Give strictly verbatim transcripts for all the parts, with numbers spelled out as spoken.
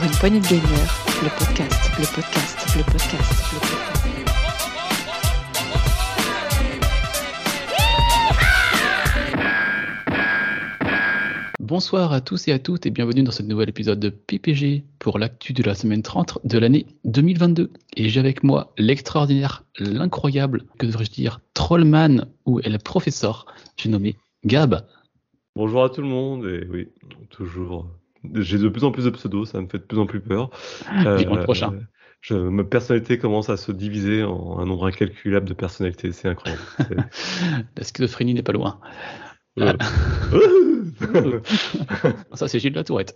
pour une poignée de gamers, le podcast, le podcast, le podcast, le podcast. Bonsoir à tous et à toutes et bienvenue dans ce nouvel épisode de P P G pour l'actu de la semaine trente de l'année deux mille vingt-deux. Et j'ai avec moi l'extraordinaire, l'incroyable, que devrais-je dire, Trollman ou le professeur, j'ai nommé Gab. Bonjour à tout le monde et oui, toujours. J'ai de plus en plus de pseudos, ça me fait de plus en plus peur. Euh, le prochain. Je, ma personnalité commence à se diviser en un nombre incalculable de personnalités, c'est incroyable. C'est... la schizophrénie n'est pas loin. Euh... Ça c'est Gilles Latourette.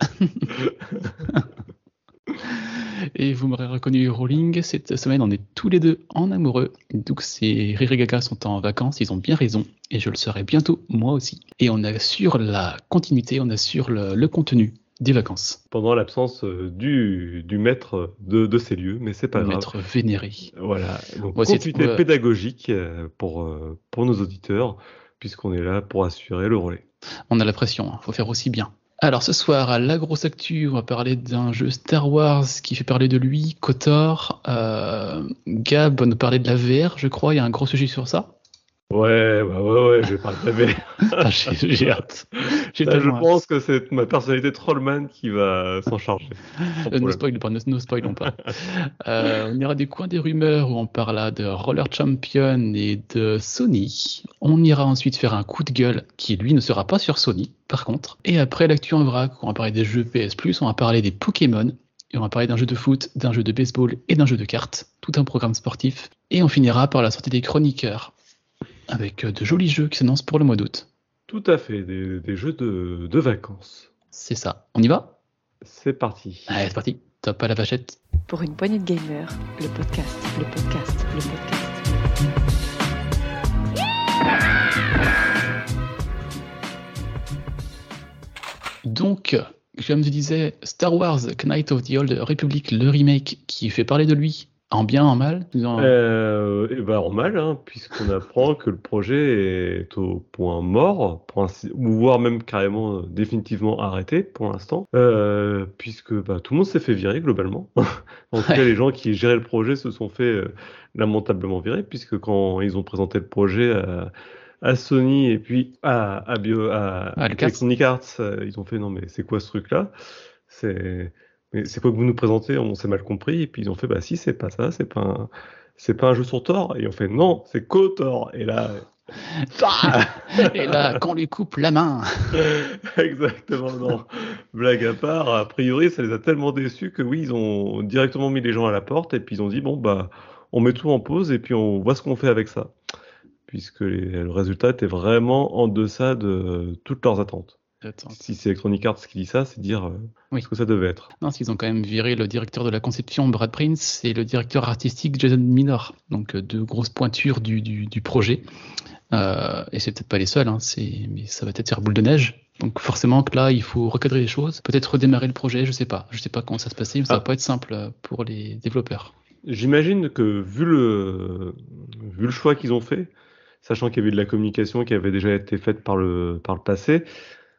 Et vous m'aurez reconnu Rowling, cette semaine on est tous les deux en amoureux, donc ces Riri Gaga sont en vacances, ils ont bien raison, et je le serai bientôt moi aussi. Et on assure la continuité, on assure le, le contenu des vacances. Pendant l'absence du, du maître de, de ces lieux, mais c'est pas le grave. Maître vénéré. Voilà, donc moi, continuité c'est... pédagogique pour, pour nos auditeurs, puisqu'on est là pour assurer le relais. On a la pression, il hein, faut faire aussi bien. Alors ce soir, à la grosse actu, on va parler d'un jeu Star Wars qui fait parler de lui, Kotor. Euh, Gab va nous parler de la V R, je crois, il y a un gros sujet sur ça. Ouais, bah ouais, ouais, je vais parler de la V R. ah, j'ai, j'ai hâte. J'ai Là, je hâte. pense que c'est ma personnalité Trollman qui va s'en charger. euh, ne spoilons pas, ne, ne spoilons pas. euh, on ira du coin des rumeurs où on parla de Roller Champion et de Sony. On ira ensuite faire un coup de gueule qui, lui, ne sera pas sur Sony, par contre. Et après l'actu en vrac, on va parler des jeux P S plus, on va parler des Pokémon. Et on va parler d'un jeu de foot, d'un jeu de baseball et d'un jeu de cartes. Tout un programme sportif. Et on finira par la sortie des chroniqueurs, avec de jolis jeux qui s'annoncent pour le mois d'août. Tout à fait, des, des jeux de, de vacances. C'est ça, on y va ? C'est parti. Allez, c'est parti, top à la vachette. Pour une poignée de gamers, le podcast, le podcast, le podcast. Donc, comme je disais, Star Wars Knights of the Old Republic, le remake qui fait parler de lui. En bien, en mal en... Euh, et ben En mal, hein, puisqu'on apprend que le projet est au point mort, pour ainsi, voire même carrément euh, définitivement arrêté pour l'instant, euh, puisque bah, tout le monde s'est fait virer globalement. En tout cas, les gens qui géraient le projet se sont fait euh, lamentablement virer, puisque quand ils ont présenté le projet à, à Sony et puis à, à, Bio, à, à Electronic Arts, ils ont fait « Non mais c'est quoi ce truc-là » C'est... Mais c'est quoi que vous nous présentez ? On s'est mal compris. Et puis ils ont fait, bah si, c'est pas ça, c'est pas un, c'est pas un jeu sur Thor. Et on fait, non, c'est Kotor. Et là, et là, qu'on lui coupe la main. Exactement, non. Blague à part, a priori, ça les a tellement déçus que oui, ils ont directement mis les gens à la porte. Et puis ils ont dit, bon, bah, on met tout en pause et puis on voit ce qu'on fait avec ça. Puisque les, le résultat était vraiment en deçà de toutes leurs attentes. Attends. Si c'est Electronic Arts qui dit ça, c'est dire euh, oui. ce que ça devait être. Non, parce qu'ils ont quand même viré le directeur de la conception, Brad Prince, et le directeur artistique, Jason Minor. Donc, euh, deux grosses pointures du, du, du projet. Euh, et c'est peut-être pas les seuls, hein, c'est... mais ça va peut-être faire boule de neige. Donc, forcément que là, il faut recadrer les choses. Peut-être redémarrer le projet, je sais pas. Je sais pas comment ça se passait, mais ça ah. va pas être simple pour les développeurs. J'imagine que, vu le, vu le choix qu'ils ont fait, sachant qu'il y avait de la communication qui avait déjà été faite par le, par le passé,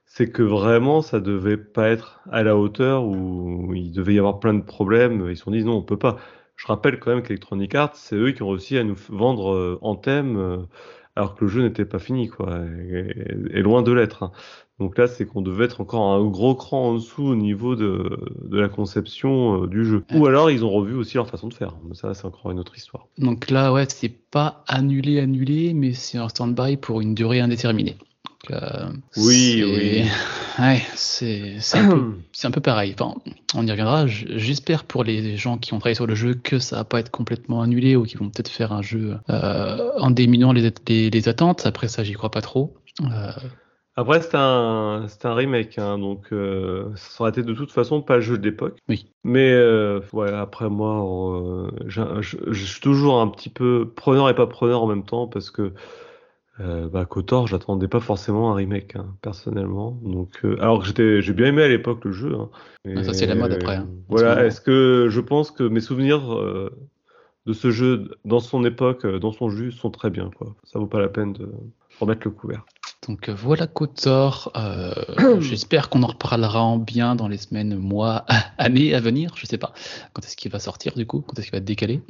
c'est que vraiment, ça devait pas être à la hauteur où il devait y avoir plein de problèmes. Ils se sont dit, non, on peut pas. Je rappelle quand même qu'Electronic Arts, c'est eux qui ont réussi à nous vendre en thème, alors que le jeu n'était pas fini, quoi. Et loin de l'être. Hein. Donc là, c'est qu'on devait être encore un gros cran en dessous au niveau de, de la conception du jeu. Ou alors, ils ont revu aussi leur façon de faire. Mais ça, c'est encore une autre histoire. Donc là, ouais, c'est pas annulé, annulé, mais c'est un stand-by pour une durée indéterminée. Euh, oui, c'est... oui. Ouais, c'est, c'est, un peu, c'est un peu pareil. Enfin, on y reviendra. J'espère pour les gens qui ont travaillé sur le jeu que ça va pas être complètement annulé ou qu'ils vont peut-être faire un jeu euh, en diminuant les, les, les attentes. Après ça, j'y crois pas trop. Euh... Après, c'est un, c'est un remake, hein, donc euh, ça aurait été de toute façon pas le jeu de l'époque. Oui. Mais euh, ouais, après moi, euh, je, je, je suis toujours un petit peu preneur et pas preneur en même temps parce que. Euh, bah, Kotor, j'attendais pas forcément un remake, hein, personnellement. Donc, euh, alors que j'étais, j'ai bien aimé à l'époque le jeu. Hein, mais, ça c'est la mode après. Hein, voilà. Est-ce que je pense que mes souvenirs euh, de ce jeu dans son époque, dans son jus, sont très bien, quoi. Ça vaut pas la peine de remettre le couvert. Donc voilà Kotor, euh, j'espère qu'on en reparlera en bien dans les semaines, mois, années à venir, je sais pas quand est-ce qu'il va sortir du coup, quand est-ce qu'il va décaler.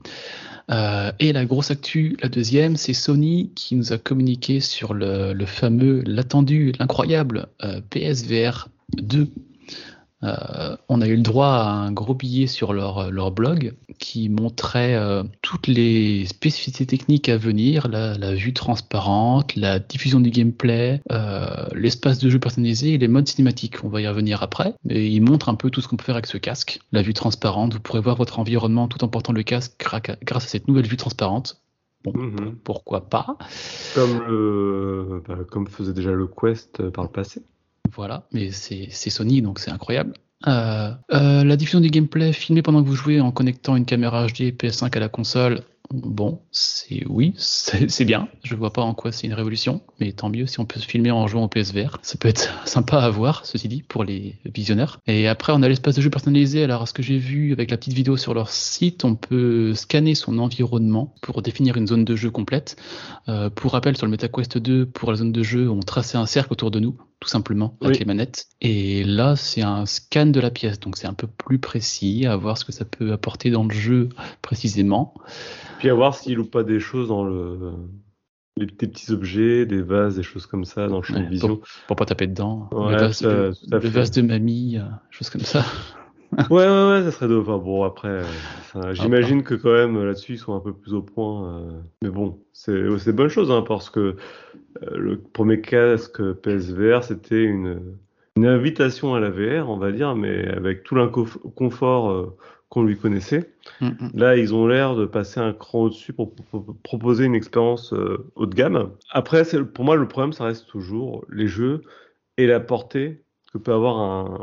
Euh, et la grosse actu, la deuxième, c'est Sony qui nous a communiqué sur le, le fameux, l'attendu, l'incroyable euh, P S V R deux. Euh, on a eu le droit à un gros billet sur leur, leur blog qui montrait euh, toutes les spécificités techniques à venir, la, la vue transparente, la diffusion du gameplay, euh, l'espace de jeu personnalisé et les modes cinématiques. On va y revenir après. Et ils montrent un peu tout ce qu'on peut faire avec ce casque. La vue transparente, vous pourrez voir votre environnement tout en portant le casque grâce à cette nouvelle vue transparente. Bon, mm-hmm. Pourquoi pas ? Comme, le, bah, comme faisait déjà le Quest par le passé. Voilà, mais c'est, c'est Sony, donc c'est incroyable. Euh, euh, la diffusion du gameplay filmé pendant que vous jouez en connectant une caméra H D P S cinq à la console, bon, c'est oui, c'est, c'est bien. Je vois pas en quoi c'est une révolution, mais tant mieux si on peut se filmer en jouant au P S V R. Ça peut être sympa à voir, ceci dit, pour les visionneurs. Et après, on a l'espace de jeu personnalisé. Alors, à ce que j'ai vu avec la petite vidéo sur leur site, on peut scanner son environnement pour définir une zone de jeu complète. Euh, pour rappel, sur le MetaQuest deux, pour la zone de jeu, on traçait un cercle autour de nous, tout simplement, avec oui. les manettes. Et là, c'est un scan de la pièce, donc c'est un peu plus précis, à voir ce que ça peut apporter dans le jeu précisément. Puis à voir s'il loupe pas des choses dans le... des petits objets, des vases, des choses comme ça dans le champ ouais, de vision. Pour, pour pas taper dedans. Ouais, le vase, ça, le, le vase de mamie, euh, choses comme ça. ouais, ouais, ouais, ça serait de. Enfin bon, après, euh, ça, j'imagine ah, que quand même là-dessus ils sont un peu plus au point. Euh, mais bon, c'est c'est bonne chose hein, parce que euh, le premier casque P S V R c'était une une invitation à la V R, on va dire, mais avec tout l'inconfort. Euh, qu'on lui connaissait. Mm-mm. Là, ils ont l'air de passer un cran au-dessus pour, pour, pour proposer une expérience euh, haut de gamme. Après, c'est, pour moi, le problème, ça reste toujours les jeux et la portée que peut avoir un,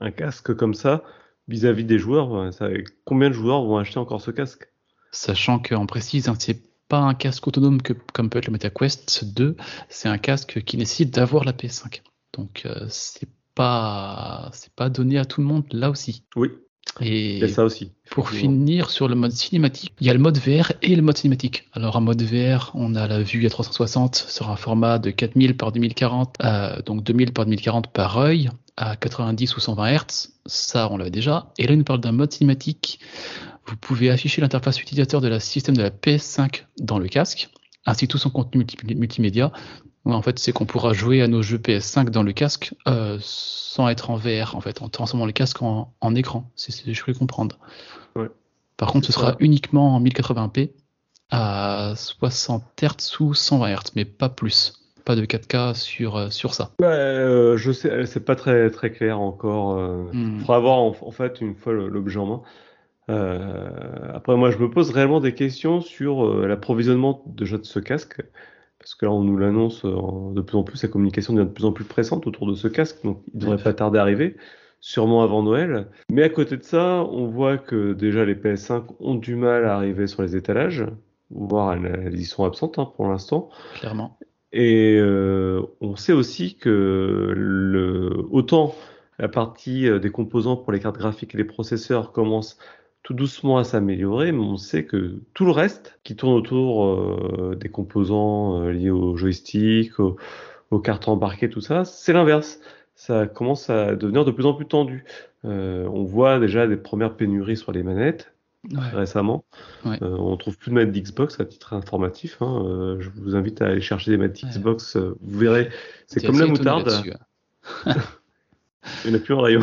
un casque comme ça vis-à-vis des joueurs. Ça, combien de joueurs vont acheter encore ce casque ? Sachant qu'on précise, hein, c'est pas un casque autonome que, comme peut être le MetaQuest deux, c'est un casque qui nécessite d'avoir la P S cinq. Donc, euh, c'est pas, c'est pas donné à tout le monde là aussi. Oui. Et, et ça aussi. Pour finir sur le mode cinématique, il y a le mode V R et le mode cinématique. Alors en mode V R, on a la vue à trois cent soixante sur un format de quatre mille par deux mille quarante, euh, donc deux mille par deux mille quarante par œil, à quatre-vingt-dix ou cent vingt hertz. Ça, on l'avait déjà. Et là, on parle d'un mode cinématique. Vous pouvez afficher l'interface utilisateur de la système de la P S cinq dans le casque, ainsi que tout son contenu multi- multimédia. En fait, c'est qu'on pourra jouer à nos jeux P S cinq dans le casque euh, sans être en V R, en fait, en transformant le casque en, en écran, si je peux comprendre. Ouais. Par contre, ce sera uniquement en mille quatre-vingts p à soixante hertz ou cent vingt hertz, mais pas plus. Pas de quatre K sur, euh, sur ça. Bah, euh, je sais, c'est pas très, très clair encore. Euh, mmh. Faudra avoir en, en fait une fois l'objet en main. Euh, après, moi, je me pose réellement des questions sur euh, l'approvisionnement déjà de ce casque. Parce que là, on nous l'annonce de plus en plus, la communication devient de plus en plus pressante autour de ce casque, donc il ne devrait pas tarder à arriver, sûrement avant Noël. Mais à côté de ça, on voit que déjà les P S cinq ont du mal à arriver sur les étalages, voire elles y sont absentes hein, pour l'instant. Clairement. Et euh, on sait aussi que le, autant la partie des composants pour les cartes graphiques et les processeurs commence tout doucement à s'améliorer, mais on sait que tout le reste qui tourne autour euh, des composants euh, liés au joystick, aux, aux cartes embarquées, tout ça, c'est l'inverse. Ça commence à devenir de plus en plus tendu. Euh, on voit déjà des premières pénuries sur les manettes ouais. récemment. Ouais. Euh, on trouve plus de manettes d'Xbox à titre informatif. Hein. Euh, je vous invite à aller chercher des manettes d'Xbox. Euh, vous verrez, c'est T'es comme la moutarde. Hein. Il n'y en a plus un rayon.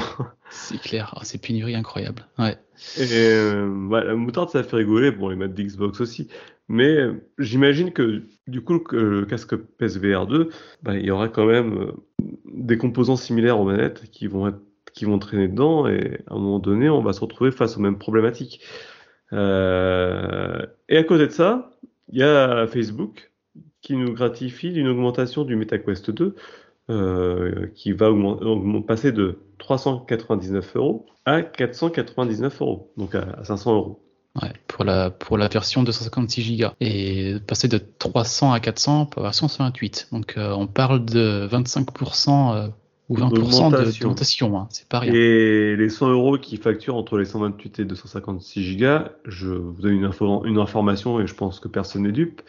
C'est clair, oh, c'est pénurie incroyable. Ouais. Et euh, bah, la moutarde, ça fait rigoler, bon, les maths d'Xbox aussi. Mais euh, j'imagine que du coup, le, le casque P S V R deux, bah, il y aura quand même euh, des composants similaires aux manettes qui vont, être, qui vont traîner dedans. Et à un moment donné, on va se retrouver face aux mêmes problématiques. Euh, et à côté de ça, il y a Facebook qui nous gratifie d'une augmentation du MetaQuest deux. Euh, qui va augmenter, passer de trois cent quatre-vingt-dix-neuf euros à quatre cent quatre-vingt-dix-neuf euros, donc à, à cinq cents euros. Ouais, pour la, pour la version deux cent cinquante-six giga. Et passer de trois cents à quatre cents pour la version cent vingt-huit. Donc euh, on parle de vingt-cinq pour cent euh, ou vingt pour cent d'augmentation, d'augmentation hein, c'est pas rien. Et les cent euros qui facturent entre les cent vingt-huit et deux cent cinquante-six giga, je vous donne une, info, une information et je pense que personne n'est dupe.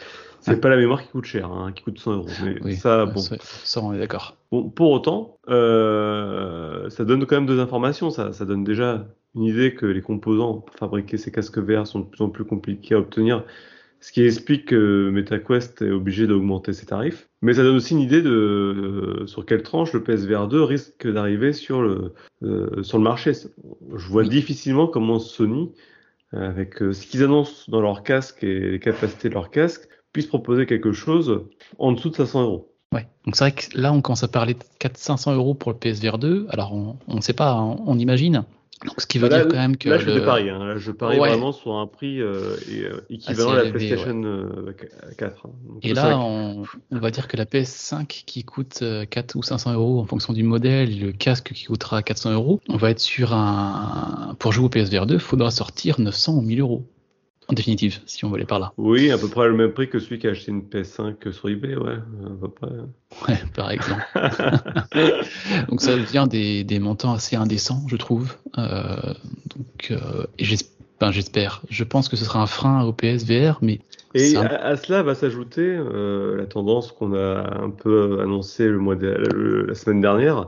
C'est pas la mémoire qui coûte cher, hein, qui coûte cent euros. Mais oui, ça, bon. Ça, ça, on est d'accord. Bon, pour autant, euh, ça donne quand même deux informations. Ça, ça donne déjà une idée que les composants pour fabriquer ces casques V R sont de plus en plus compliqués à obtenir, ce qui explique que MetaQuest est obligé d'augmenter ses tarifs. Mais ça donne aussi une idée de euh, sur quelle tranche le P S V R deux risque d'arriver sur le, euh, sur le marché. Je vois oui. difficilement comment Sony, avec euh, ce qu'ils annoncent dans leur casque et les capacités de leur casque, puisse proposer quelque chose en dessous de cinq cents euros. Ouais, donc c'est vrai que là, on commence à parler de quatre cents à cinq cents euros pour le P S V R deux. Alors, on ne sait pas, on, on imagine. Donc, ce qui veut là, dire quand même que... Là, je le... fais pareil. Hein. Là, je parie ouais. vraiment sur un prix euh, équivalent élevé, à la PlayStation ouais. quatre. Hein. Donc, et là, on, on va dire que la P S cinq qui coûte quatre ou cinq cents euros en fonction du modèle, et le casque qui coûtera quatre cents euros, on va être sur un... Pour jouer au P S V R deux, il faudra sortir neuf cents ou mille euros. En définitive, si on veut aller par là. Oui, à peu près le même prix que celui qui a acheté une P S cinq sur eBay, ouais, à peu près. Ouais, par exemple. Donc ça devient des, des montants assez indécents, je trouve. Euh, donc, euh, et j'espère, ben, j'espère, je pense que ce sera un frein au P S V R, mais... Et ça... à, à cela va s'ajouter euh, la tendance qu'on a un peu annoncée le mois de, le, la semaine dernière,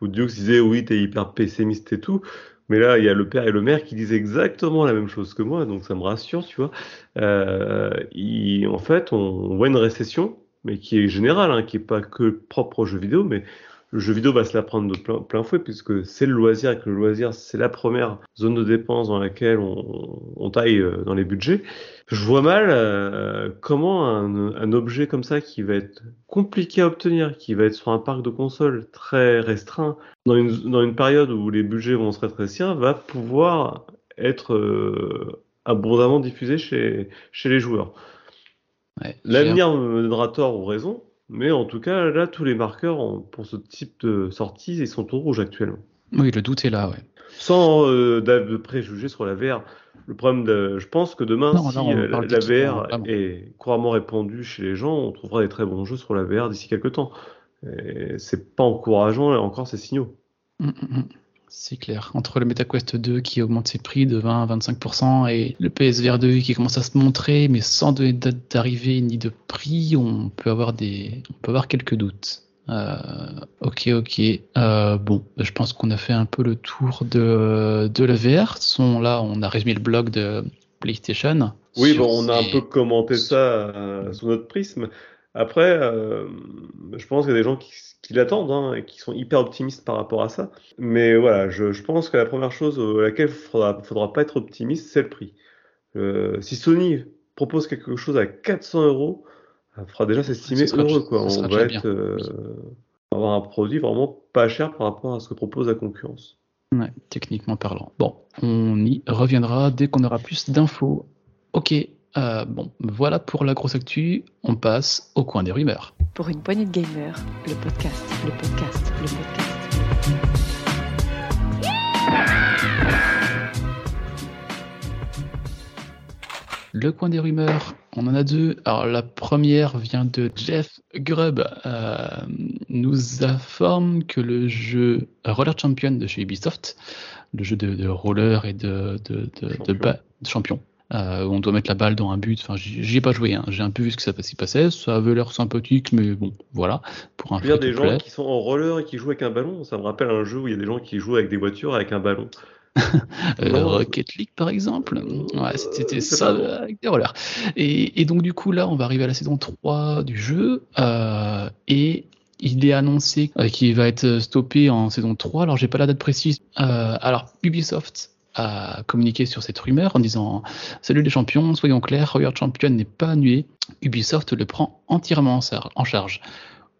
où Dux disait « oui, t'es hyper pessimiste et tout », mais là, il y a le père et le maire qui disent exactement la même chose que moi, donc ça me rassure, tu vois. Euh, il, en fait, on, on voit une récession, mais qui est générale, hein, qui n'est pas que propre aux jeux vidéo, mais le jeu vidéo va se la prendre de plein, plein fouet, puisque c'est le loisir, et que le loisir, c'est la première zone de dépense dans laquelle on, on taille dans les budgets. Je vois mal euh, comment un, un objet comme ça, qui va être compliqué à obtenir, qui va être sur un parc de consoles très restreint, dans une, dans une période où les budgets vont se rétrécir, va pouvoir être euh, abondamment diffusé chez, chez les joueurs. Ouais, l'avenir me donnera tort ou raison, mais en tout cas, là, tous les marqueurs ont, pour ce type de sortie, ils sont au rouge actuellement. Oui, le doute est là, ouais. Sans euh, de préjugés sur la V R. Le problème, de, je pense que demain, non, si non, la, la V R non, est couramment répandue chez les gens, on trouvera des très bons jeux sur la V R d'ici quelques temps. Et c'est pas encourageant, là, encore, ces signaux. Mmh, mmh. C'est clair. Entre le MetaQuest deux qui augmente ses prix de vingt à vingt-cinq pour cent et le P S V R deux qui commence à se montrer, mais sans donner de date d'arrivée ni de prix, on peut avoir, des... on peut avoir quelques doutes. Euh, ok, ok. Euh, bon, je pense qu'on a fait un peu le tour de, de la V R. Son, là, on a résumé le blog de PlayStation. Oui, bon, on a un peu commenté ça euh, sous notre prisme. Après, euh, je pense qu'il y a des gens qui, qui l'attendent, hein, et qui sont hyper optimistes par rapport à ça. Mais voilà, je, je pense que la première chose à laquelle il faudra, faudra pas être optimiste, c'est le prix. Euh, si Sony propose quelque chose à quatre cents euros, il faudra déjà s'estimer heureux, quoi. On va être, euh, avoir un produit vraiment pas cher par rapport à ce que propose la concurrence. Ouais, techniquement parlant. Bon, on y reviendra dès qu'on aura plus d'infos. Ok. Euh, bon, voilà pour la grosse actu, on passe au coin des rumeurs. Pour une poignée de gamers, le podcast, le podcast, le podcast. Le coin des rumeurs, on en a deux. Alors la première vient de Jeff Grubb, euh, nous informe que le jeu Roller Champion de chez Ubisoft, le jeu de, de roller et de, de, de, champion. de, ba- de champion, Euh, on doit mettre la balle dans un but, enfin j'y, j'y ai pas joué, hein. J'ai un peu vu ce que ça s'y passait, ça avait l'air sympathique, mais bon, voilà. Pour un free-to-play. Il y a des gens qui sont en roller et qui jouent avec un ballon, ça me rappelle un jeu où il y a des gens qui jouent avec des voitures avec un ballon. euh, Rocket League par exemple, ouais, c'était ça avec des rollers. Et, et donc du coup là on va arriver à la saison trois du jeu, euh, et il est annoncé qu'il va être stoppé en saison trois, alors j'ai pas la date précise. Euh, alors Ubisoft à communiquer sur cette rumeur en disant « Salut les champions, soyons clairs, Roller Champion n'est pas annulé, Ubisoft le prend entièrement en charge. »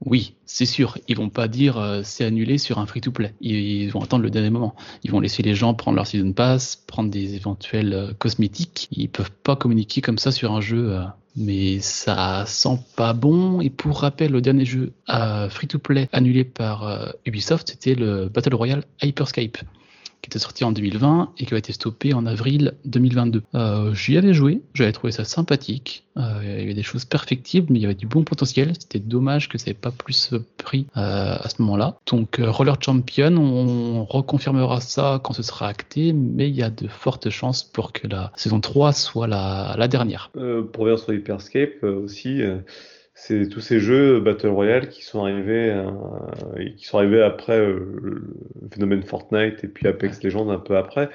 Oui, c'est sûr, ils vont pas dire euh, « c'est annulé » sur un free-to-play, ils, ils vont attendre le dernier moment. Ils vont laisser les gens prendre leur season pass, prendre des éventuels euh, cosmétiques, ils peuvent pas communiquer comme ça sur un jeu... Euh, mais ça sent pas bon. Et pour rappel, le dernier jeu euh, free-to-play annulé par euh, Ubisoft, c'était le Battle Royale Hyperscape, qui était sorti en deux mille vingt et qui a été stoppé en avril deux mille vingt-deux. Euh, j'y avais joué, j'avais trouvé ça sympathique, euh, il y avait des choses perfectibles, mais il y avait du bon potentiel, c'était dommage que ça n'ait pas plus pris euh, à ce moment-là. Donc euh, Roller Champion, on reconfirmera ça quand ce sera acté, mais il y a de fortes chances pour que la saison trois soit la, la dernière. Euh, pour revenir sur Hyperscape euh, aussi... Euh... C'est tous ces jeux Battle Royale qui sont arrivés, euh, qui sont arrivés après euh, le phénomène Fortnite et puis Apex Legends un peu après.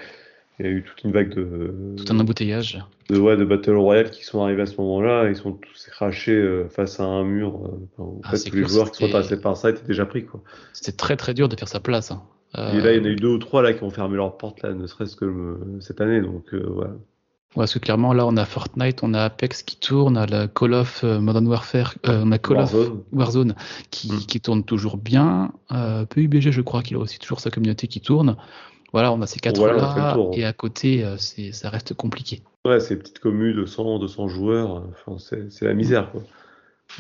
Il y a eu toute une vague de... Tout un embouteillage. De, ouais, de Battle Royale qui sont arrivés à ce moment-là. Ils sont tous crachés euh, face à un mur. Euh, enfin, en ah, fait, tous les joueurs c'était... qui sont intéressés par ça étaient déjà pris, quoi. C'était très très dur de faire sa place, hein. Euh... Et là, il y en a eu deux ou trois là, qui ont fermé leurs portes, là, ne serait-ce que euh, cette année. Donc, euh, voilà. Ouais, parce que clairement, là, on a Fortnite, on a Apex qui tourne, on a la Call of Modern Warfare, euh, on a Call Warzone. of Warzone qui, mmh. qui tourne toujours bien. Euh, P U B G, je crois qu'il a aussi toujours sa communauté qui tourne. Voilà, on a ces quatre-là, voilà, hein. Et à côté, euh, c'est, ça reste compliqué. Ouais, ces petites communes de cent, deux cents joueurs, enfin, c'est, c'est la misère, quoi.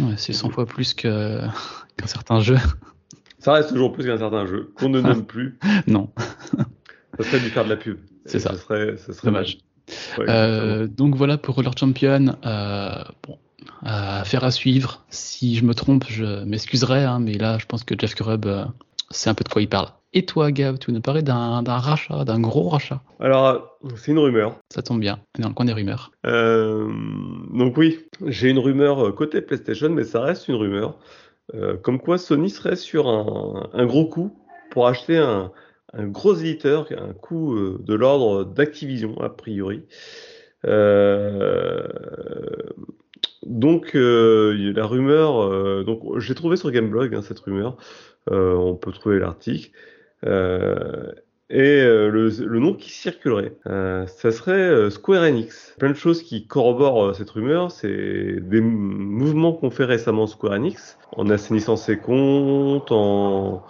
Ouais, c'est cent fois plus que, qu'un certain jeu. Ça reste toujours plus qu'un certain jeu, qu'on ne nomme plus. Non. Ça serait dû faire de la pub. C'est ça. Ça serait, ça serait dommage. Mal. Ouais, euh, donc voilà pour Roller Champion, euh, bon, euh, affaire à suivre. Si je me trompe, je m'excuserai, hein, mais là je pense que Jeff Grubb euh, sait un peu de quoi il parle. Et toi Gab, tu nous parlais d'un, d'un rachat, d'un gros rachat. Alors c'est une rumeur. Ça tombe bien, on est dans le coin des rumeurs. euh, Donc oui, j'ai une rumeur côté PlayStation, mais ça reste une rumeur, euh, comme quoi Sony serait sur un, un gros coup pour acheter un un gros éditeur, un coût de l'ordre d'Activision, a priori. Euh, donc, euh, la rumeur... Euh, donc, j'ai trouvé sur Gameblog, hein, cette rumeur. Euh, on peut trouver l'article. Euh, et euh, le, le nom qui circulerait, euh, ça serait euh, Square Enix. Plein de choses qui corroborent euh, cette rumeur, c'est des mouvements qu'ont fait récemment Square Enix, en assainissant ses comptes, en...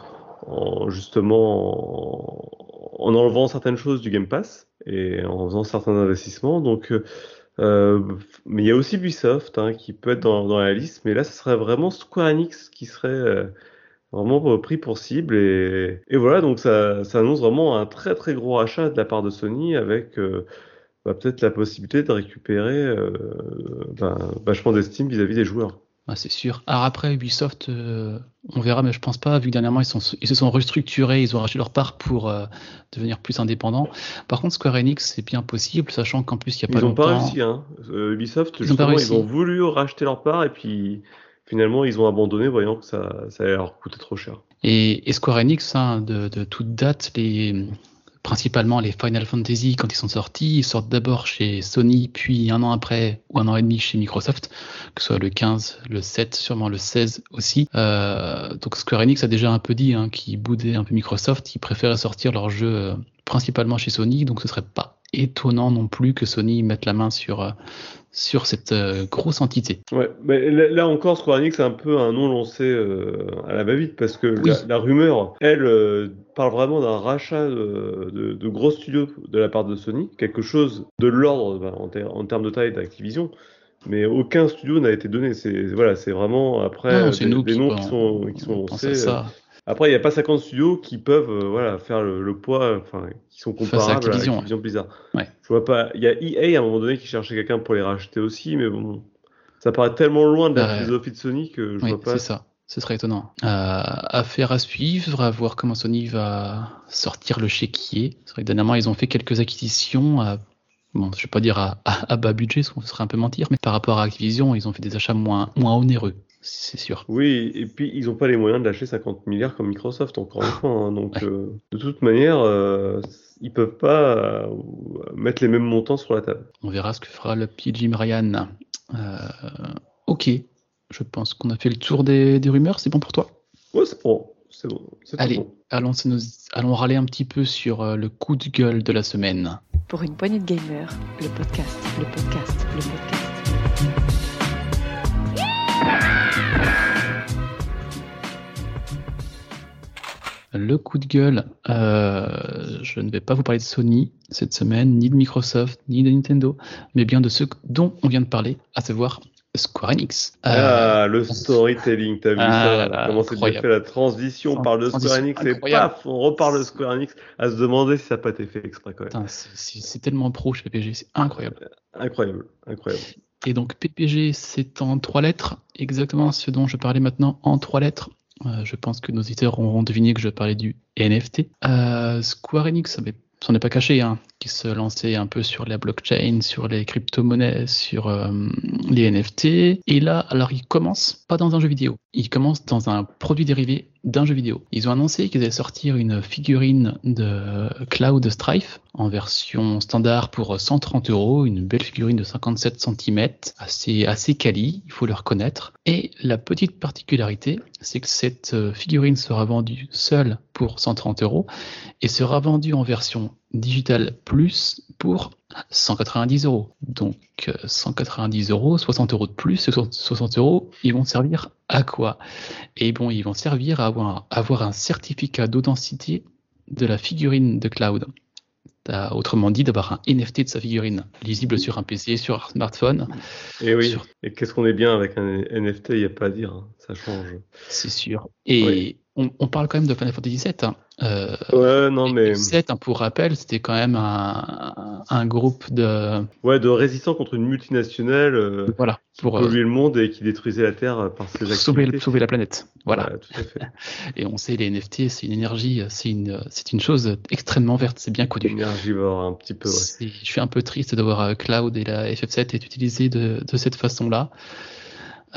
En, justement en, en enlevant certaines choses du Game Pass et en faisant certains investissements. Donc, euh, mais il y a aussi Ubisoft, hein, qui peut être dans, dans la liste, mais là ce serait vraiment Square Enix qui serait euh, vraiment pris pour cible, et, et voilà, donc ça, ça annonce vraiment un très très gros rachat de la part de Sony, avec euh, bah, peut-être la possibilité de récupérer euh, bah, vachement d'estime vis-à-vis des joueurs. Ah, c'est sûr. Alors après, Ubisoft, euh, on verra, mais je pense pas, vu que dernièrement, ils, sont, ils se sont restructurés, ils ont racheté leur part pour euh, devenir plus indépendants. Par contre, Square Enix, c'est bien possible, sachant qu'en plus, il n'y a pas ils longtemps... Ils n'ont pas réussi, hein. Euh, Ubisoft, ils justement, ont ils ont voulu racheter leur part, et puis finalement, ils ont abandonné, voyant que ça, ça allait leur coûter trop cher. Et, et Square Enix, hein, de, de toute date, les... principalement les Final Fantasy, quand ils sont sortis, ils sortent d'abord chez Sony, puis un an après, ou un an et demi chez Microsoft, que ce soit le quinze, le sept, sûrement le seize aussi. Euh, donc Square Enix a déjà un peu dit, hein, qu'ils boudaient un peu Microsoft, ils préféraient sortir leurs jeux euh, principalement chez Sony, donc ce serait pas étonnant non plus que Sony mette la main sur, euh, sur cette euh, grosse entité. Ouais, mais là encore, Square Enix c'est un peu un nom lancé euh, à la va-vite, parce que oui. la, la rumeur, elle, euh, parle vraiment d'un rachat de, de, de gros studios de la part de Sony, quelque chose de l'ordre, bah, en, ter- en termes de taille d'Activision, mais aucun studio n'a été donné. C'est, voilà, c'est vraiment après non, c'est des, nous des qui noms qui sont, qui sont lancés. Après, il n'y a pas cinquante studios qui peuvent euh, voilà, faire le, le poids, enfin, qui sont comparables à Activision, à Activision ouais. Blizzard. Ouais. Je vois pas. Il y a E A à un moment donné qui cherchait quelqu'un pour les racheter aussi, mais bon, ça paraît tellement loin de la euh... philosophie de Sony que je oui, vois pas. C'est ça. Ce serait étonnant. Euh, affaire à suivre, à voir comment Sony va sortir le chéquier. C'est vrai que dernièrement, ils ont fait quelques acquisitions. À... Bon, je ne vais pas dire à, à, à bas budget, ce serait un peu mentir, mais par rapport à Activision, ils ont fait des achats moins, moins onéreux. C'est sûr. Oui, et puis ils n'ont pas les moyens de lâcher cinquante milliards comme Microsoft, encore une fois. Hein. Donc, ouais. euh, de toute manière, euh, ils ne peuvent pas euh, mettre les mêmes montants sur la table. On verra ce que fera le petit Jim Ryan. Euh, ok, je pense qu'on a fait le tour des, des rumeurs. C'est bon pour toi ? Oui, c'est bon. C'est bon. C'est Allez, bon. allons, c'est nos... allons râler un petit peu sur euh, le coup de gueule de la semaine. Pour une poignée de gamers, le podcast, le podcast, le podcast. Le coup de gueule, euh, je ne vais pas vous parler de Sony cette semaine, ni de Microsoft, ni de Nintendo, mais bien de ce dont on vient de parler, à savoir Square Enix. Euh... Ah, le storytelling, t'as vu ah, ça là, là, comment c'est bien fait la transition, on parle de Square Enix et paf, on repart de Square Enix à se demander si ça n'a pas été fait exprès quand même. Putain, c'est, c'est, c'est tellement pro chez P P G, c'est incroyable. Incroyable, incroyable. Et donc P P G, c'est en trois lettres, exactement ce dont je parlais maintenant, en trois lettres. Euh, je pense que nos auditeurs auront deviné que je parlais du N F T. Euh, Square Enix, mais ça n'est pas caché, hein, qui se lançait un peu sur la blockchain, sur les crypto-monnaies, sur euh, les N F T. Et là, alors ils commencent pas dans un jeu vidéo, ils commencent dans un produit dérivé d'un jeu vidéo. Ils ont annoncé qu'ils allaient sortir une figurine de Cloud Strife en version standard pour cent trente euros, une belle figurine de cinquante-sept centimètres, assez, assez quali, il faut le reconnaître. Et la petite particularité, c'est que cette figurine sera vendue seule pour cent trente euros et sera vendue en version Digital Plus pour cent quatre-vingt-dix euros. Donc cent quatre-vingt-dix euros, soixante euros de plus, soixante euros, ils vont servir à quoi ? Et bon, ils vont servir à avoir, à avoir un certificat d'authenticité de la figurine de cloud. T'as, autrement dit, d'avoir un N F T de sa figurine, lisible sur un P C, sur un smartphone. Et oui, sur... et qu'est-ce qu'on est bien avec un N F T, il n'y a pas à dire, hein. Ça change. C'est sûr. Et... oui. On, on parle quand même de Final Fantasy sept. Hein. Euh, ouais, non, mais... sept, hein, pour rappel, c'était quand même un, un groupe de... Ouais, de résistants contre une multinationale euh, voilà, pour polluer euh, le monde et qui détruisait la Terre par ses activités. Sauver, sauver la planète, voilà. Ouais, tout à fait. Et on sait, les N F T, c'est une énergie, c'est une, c'est une chose extrêmement verte, c'est bien connu. Énergivore, un petit peu, ouais. Je suis un peu triste de voir Cloud et la F F sept être utilisés de, de cette façon-là.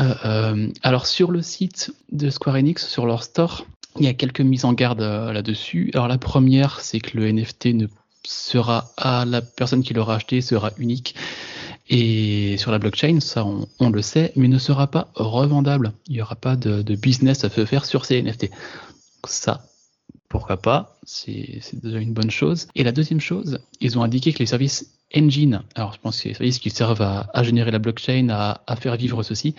Euh, euh, alors sur le site de Square Enix, sur leur store, il y a quelques mises en garde euh, là-dessus. Alors la première, c'est que le N F T ne sera à la personne qui l'aura acheté sera unique et sur la blockchain, ça on, on le sait, mais ne sera pas revendable. Il n'y aura pas de, de business à se faire sur ces N F T. Ça, pourquoi pas, c'est, c'est déjà une bonne chose. Et la deuxième chose, ils ont indiqué que les services Engine, alors je pense que c'est les services qui servent à, à générer la blockchain, à, à faire vivre ceci,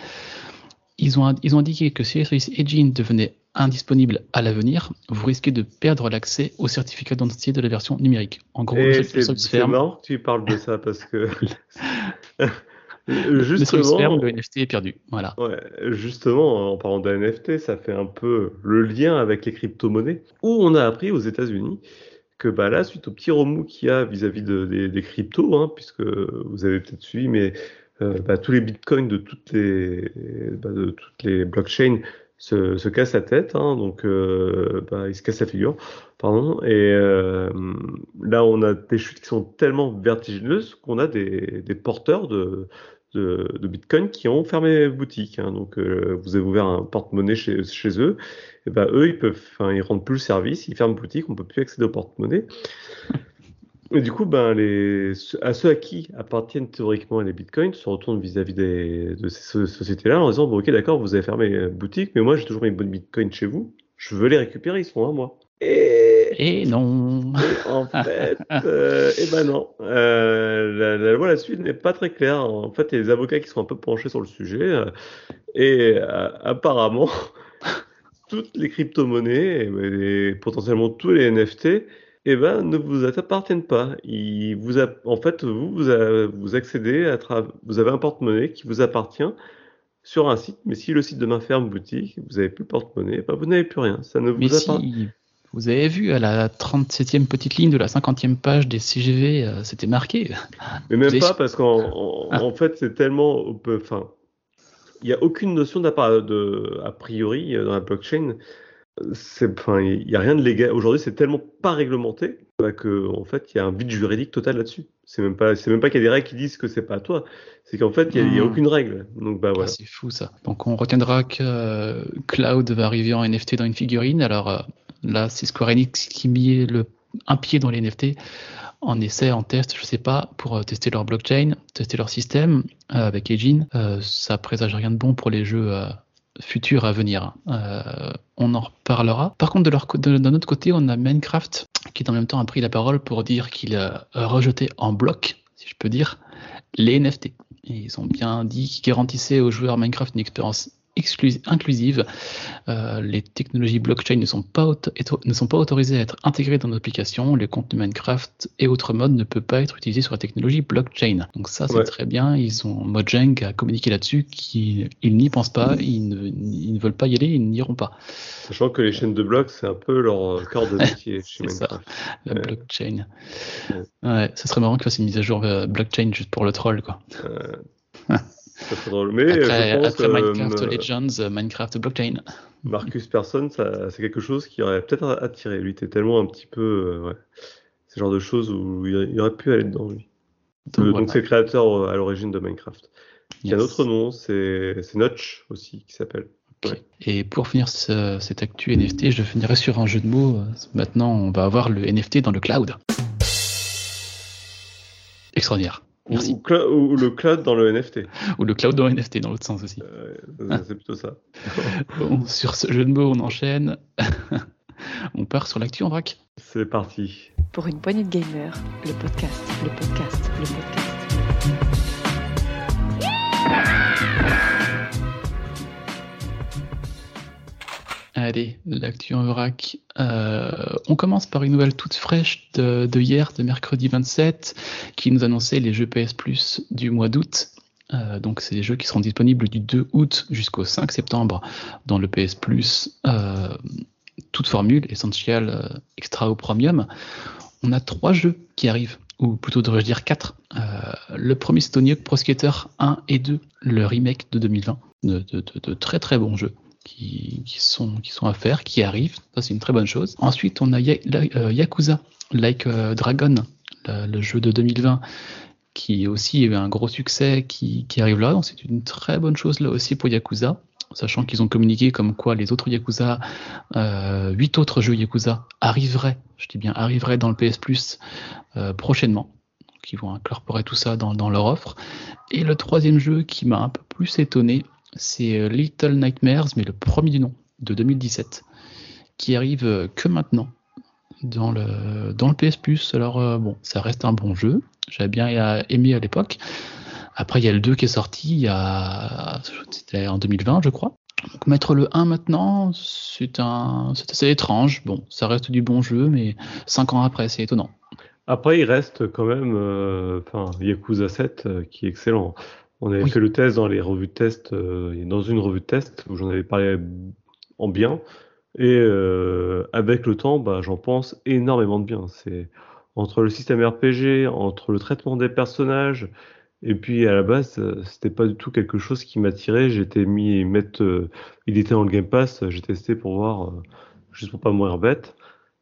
ils ont, ils ont indiqué que si les services Engine devenaient indisponibles à l'avenir, vous risquez de perdre l'accès au certificat d'identité de la version numérique. En gros, le c'est, c'est, c'est marrant que tu parles de ça parce que... Justement, le N F T est perdu. Voilà. Ouais, justement, en parlant d'un N F T, ça fait un peu le lien avec les crypto-monnaies, où on a appris aux États-Unis que bah là, suite au petit remous qu'il y a vis-à-vis de, des, des cryptos, hein, puisque vous avez peut-être suivi, mais euh, bah, tous les bitcoins de toutes les, bah, de toutes les blockchains se, se cassent la tête, hein, donc euh, bah, ils se cassent la figure, pardon. Et euh, là, on a des chutes qui sont tellement vertigineuses qu'on a des, des porteurs de, de, de bitcoins qui ont fermé boutique. Hein, donc, euh, vous avez ouvert un porte-monnaie chez, chez eux. Et bah, eux, ils peuvent, enfin, ils rendent plus le service, ils ferment boutique, on peut plus accéder au porte-monnaie. Et du coup, ben, les, à ceux à qui appartiennent théoriquement les bitcoins se retournent vis-à-vis des, de ces sociétés-là en disant, bon, ok, d'accord, vous avez fermé boutique, mais moi, j'ai toujours mes bons bitcoins chez vous, je veux les récupérer, ils sont à moi. Et, et non. Et en fait, euh, et ben non. Euh, la, la loi là-dessus n'est pas très claire. En fait, il y a des avocats qui sont un peu penchés sur le sujet, euh, et euh, apparemment... toutes les crypto-monnaies et potentiellement tous les N F T, eh ben, ne vous appartiennent pas. Ils vous a, en fait, vous, vous, a, vous accédez à travers, vous avez un porte-monnaie qui vous appartient sur un site, mais si le site demain ferme boutique, vous n'avez plus le porte-monnaie, ben, vous n'avez plus rien. Ça ne vous mais appartient si, vous avez vu à la trente-septième petite ligne de la cinquantième page des C G V, euh, c'était marqué. Mais même vous pas, avez... parce qu'en en, ah. en fait, c'est tellement, enfin. Il n'y a aucune notion d'a priori dans la blockchain. C'est, enfin, il n'y a rien de légal. Aujourd'hui, c'est tellement pas réglementé bah, qu'en fait, il y a un vide juridique total là-dessus. C'est même pas, c'est même pas qu'il y a des règles qui disent que c'est pas à toi. C'est qu'en fait, il n'y a, a aucune règle. Donc, bah, voilà. Ah, c'est fou ça. Donc, on retiendra que euh, Cloud va arriver en N F T dans une figurine. Alors euh, là, c'est Square Enix qui met le, un pied dans les N F T. En essai, en test, je sais pas, pour tester leur blockchain, tester leur système euh, avec Engine, euh, ça présage rien de bon pour les jeux euh, futurs à venir. Euh, on en reparlera. Par contre, de leur co- de, d'un autre côté, on a Minecraft qui, en même temps, a pris la parole pour dire qu'il a rejeté en bloc, si je peux dire, les N F T. Et ils ont bien dit qu'ils garantissaient aux joueurs Minecraft une expérience exclus- inclusive. Euh, les technologies blockchain ne sont, pas auto- ne sont pas autorisées à être intégrées dans nos applications. Les contenus Minecraft et autres modes ne peuvent pas être utilisés sur la technologie blockchain. Donc ça, c'est ouais. très bien. Ils ont Mojang a communiqué là-dessus qu'ils ils n'y pensent pas, ils ne, ils ne veulent pas y aller, ils n'iront pas. Sachant que les chaînes de blocs, c'est un peu leur cœur de métier chez Minecraft. Ça, la ouais. blockchain. Ouais. Ouais, ça serait marrant qu'ils fassent une mise à jour euh, blockchain juste pour le troll, quoi. Euh... Ça serait drôle. Mais après, je pense, après Minecraft euh, Legends, euh, Minecraft Blockchain. Marcus Persson, ça, c'est quelque chose qui aurait peut-être attiré. Lui, t'es tellement un petit peu. Euh, ouais. C'est le genre de choses où il, il aurait pu aller dedans, lui. Donc, Le, voilà. donc c'est le créateur à l'origine de Minecraft. Yes. Il y a un autre nom, c'est, c'est Notch aussi, qui s'appelle. Okay. Ouais. Et pour finir ce, cette actu N F T, je finirai sur un jeu de mots. Maintenant, on va avoir le N F T dans le cloud. Extraordinaire. Merci. Ou, cl- ou le cloud dans le N F T. Ou le cloud dans le N F T, dans l'autre sens aussi. Euh, c'est plutôt ça. Bon, sur ce jeu de mots, on enchaîne. On part sur l'actu en vrac. C'est parti. Pour une poignée de gamers, le podcast, le podcast, le podcast. Allez, l'actu en vrac. Euh, on commence par une nouvelle toute fraîche de, de hier, de mercredi vingt-sept, qui nous annonçait les jeux P S Plus du mois d'août. Euh, donc, c'est des jeux qui seront disponibles du deux août jusqu'au cinq septembre dans le P S Plus. Euh, toute formule, Essential, euh, Extra ou Premium. On a trois jeux qui arrivent, ou plutôt devrais-je dire quatre. Euh, le premier, c'est Tony Hawk Pro Skater un et deux, le remake de deux mille vingt, de, de, de, de très très bons jeux. Qui, qui, sont, qui sont à faire, qui arrivent. Ça, c'est une très bonne chose. Ensuite, on a ya- la, euh, Yakuza, Like euh, Dragon, le, le jeu de deux mille vingt, qui aussi a eu un gros succès, qui, qui arrive là. Donc, c'est une très bonne chose, là aussi, pour Yakuza, sachant qu'ils ont communiqué comme quoi les autres Yakuza, euh, huit autres jeux Yakuza, arriveraient, je dis bien arriveraient dans le P S Plus euh, prochainement. Donc, ils vont incorporer tout ça dans, dans leur offre. Et le troisième jeu qui m'a un peu plus étonné, c'est Little Nightmares, mais le premier du nom, de deux mille dix-sept, qui arrive que maintenant dans le, dans le P S Plus. Alors bon, ça reste un bon jeu, j'avais bien aimé à l'époque. Après, il y a le deux qui est sorti, il y a, c'était en deux mille vingt, je crois. Donc mettre le un maintenant, c'est, un, c'est assez étrange. Bon, ça reste du bon jeu, mais cinq ans après, c'est étonnant. Après, il reste quand même euh, enfin, Yakuza sept euh, qui est excellent. On avait oui. fait le test dans les revues de test, euh, dans une revue de test où j'en avais parlé en bien. Et euh, avec le temps, bah, j'en pense énormément de bien. C'est entre le système R P G, entre le traitement des personnages, et puis à la base, c'était pas du tout quelque chose qui m'attirait. J'étais mis mettre, euh, il était dans le Game Pass, j'ai testé pour voir, euh, juste pour pas mourir bête.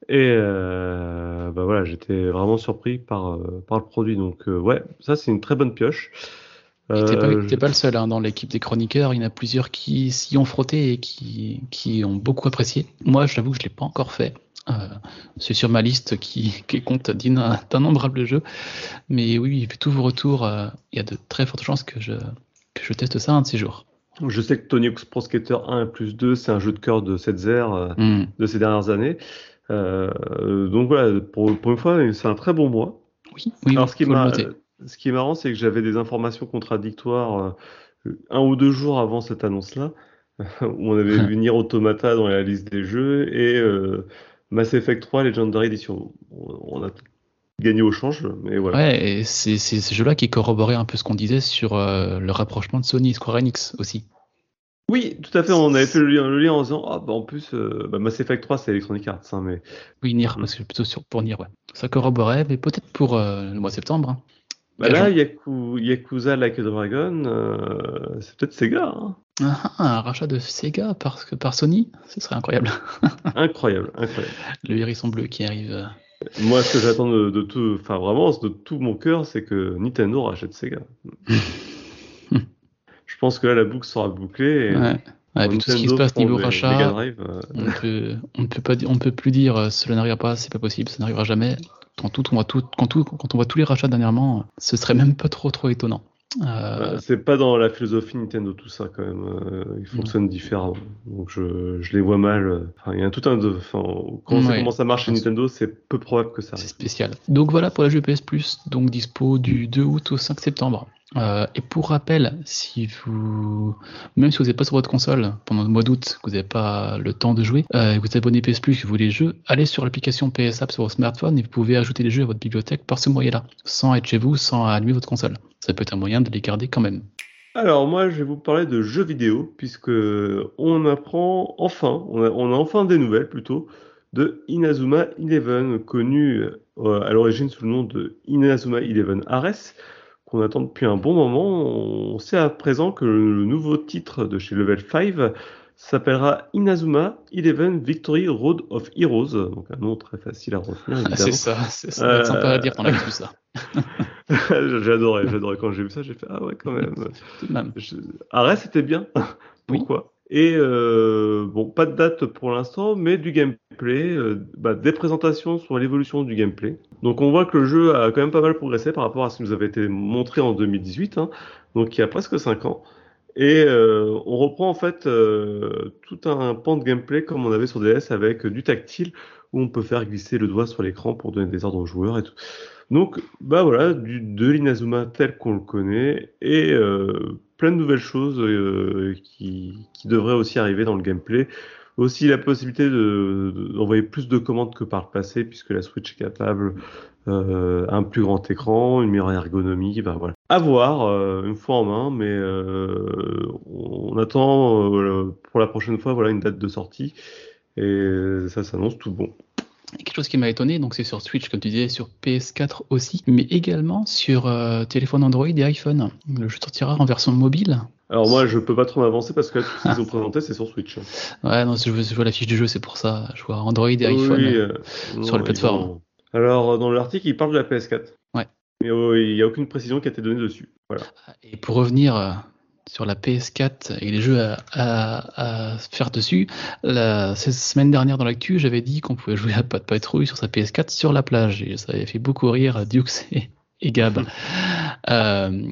Et euh, bah voilà, j'étais vraiment surpris par euh, par le produit. Donc euh, ouais, ça c'est une très bonne pioche. Euh, t'es, pas, t'es je... pas le seul hein, dans l'équipe des chroniqueurs, il y en a plusieurs qui s'y ont frotté et qui, qui ont beaucoup apprécié. Moi, j'avoue que je l'ai pas encore fait. Euh, c'est sur ma liste qui, qui compte d'innombrables jeux. Mais oui, vu tous vos retours, euh, il y a de très fortes chances que je, que je teste ça un de ces jours. Je sais que Tony Hawk's Pro Skater un plus deux, c'est un jeu de cœur de Setzer mm. de ces dernières années. Euh, donc voilà, pour, pour une fois, c'est un très bon mois. Oui, oui, alors, oui ce qui m'a... Ce qui est marrant, c'est que j'avais des informations contradictoires euh, un ou deux jours avant cette annonce-là, où on avait vu Nier Automata dans la liste des jeux et euh, Mass Effect trois Legendary Edition. On a gagné au change, mais voilà. Ouais, et c'est, c'est ce jeu-là qui corroborait un peu ce qu'on disait sur euh, le rapprochement de Sony et Square Enix aussi. Oui, tout à fait, on avait fait le lien, le lien en disant ah bah en plus euh, bah Mass Effect trois c'est Electronic Arts hein, mais oui, Nier, parce que je suis plutôt sûr pour Nier, ouais. Ça corroborait, mais peut-être pour euh, le mois de septembre. Hein. Bah là, Yaku, Yakuza Like a Dragon, euh, c'est peut-être Sega. Hein. Ah, un rachat de Sega par, par Sony, ce serait incroyable. Incroyable, incroyable. Le hérisson bleu qui arrive. Moi, ce que j'attends de, de tout, enfin vraiment, de tout mon cœur, c'est que Nintendo rachète Sega. Je pense que là, la boucle sera bouclée. Et... Ouais. Ah, vu tout ce qui se passe niveau rachat, Drive, euh... on peut, on peut pas, on peut plus dire cela n'arrivera pas, c'est pas possible, ça n'arrivera jamais. Quand, tout, on voit tout, quand, tout, quand on voit tous les rachats dernièrement, ce serait même pas trop trop étonnant. Euh... C'est pas dans la philosophie Nintendo tout ça quand même. Ils fonctionnent mmh. différemment. Donc je, je les vois mal. Enfin, il y a tout un de. Enfin, quand on sait ouais. comment ça marche chez Nintendo, c'est peu probable que ça. C'est spécial. Donc voilà pour la jeux P S Plus, donc dispo du deux août au cinq septembre. Euh, et pour rappel, si vous, même si vous n'êtes pas sur votre console pendant le mois d'août, que vous n'avez pas le temps de jouer, euh, vous abonnez P S Plus, que vous voulez les jeux, allez sur l'application P S App sur votre smartphone et vous pouvez ajouter les jeux à votre bibliothèque par ce moyen-là, sans être chez vous, sans allumer votre console. Ça peut être un moyen de les garder quand même. Alors moi, je vais vous parler de jeux vidéo, puisque on apprend enfin, on a, on a enfin des nouvelles plutôt, de Inazuma Eleven, connu euh, à l'origine sous le nom de Inazuma Eleven Ares, qu'on attend depuis un bon moment. On sait à présent que le nouveau titre de chez Level cinq s'appellera Inazuma Eleven Victory Road of Heroes, donc un nom très facile à retenir. Ah, c'est ça, c'est ça, euh... sympa à dire quand on a vu ça. j'adorais, j'adorais quand j'ai vu ça, j'ai fait ah ouais quand même. même. Je... Arrête, c'était bien. Pourquoi? Oui. Et euh, bon, pas de date pour l'instant, mais du gameplay, euh, bah, des présentations sur l'évolution du gameplay. Donc on voit que le jeu a quand même pas mal progressé par rapport à ce qui nous avait été montré en deux mille dix-huit, hein, donc il y a presque cinq ans. Et euh, on reprend en fait euh, tout un pan de gameplay comme on avait sur D S avec du tactile où on peut faire glisser le doigt sur l'écran pour donner des ordres aux joueurs et tout. Donc bah voilà, du, de l'Inazuma tel qu'on le connaît et euh, plein de nouvelles choses euh, qui, qui devraient aussi arriver dans le gameplay. Aussi la possibilité de, de, d'envoyer plus de commandes que par le passé puisque la Switch est capable euh, un plus grand écran, une meilleure ergonomie, bah voilà. À voir euh, une fois en main, mais euh, on attend euh, pour la prochaine fois voilà une date de sortie et ça s'annonce tout bon. Quelque chose qui m'a étonné, donc c'est sur Switch comme tu disais, sur P S quatre aussi, mais également sur euh, téléphone Android et iPhone. Le jeu sortira en version mobile. Alors moi je peux pas trop m'avancer parce que là, tout ce qu'ils ont présenté c'est sur Switch. Ouais non, je vois, je vois la fiche du jeu, c'est pour ça. Je vois Android et iPhone oui, euh, sur non, les plateformes. Vont... Alors dans l'article ils parlent de la P S quatre. Ouais. Mais euh, il n'y a aucune précision qui a été donnée dessus. Voilà. Et pour revenir euh, sur la P S quatre et les jeux à, à, à faire dessus, la semaine dernière dans l'actu, j'avais dit qu'on pouvait jouer à Pas de Patrouille sur sa P S quatre sur la plage. Et ça avait fait beaucoup rire Dux et, et Gab. euh,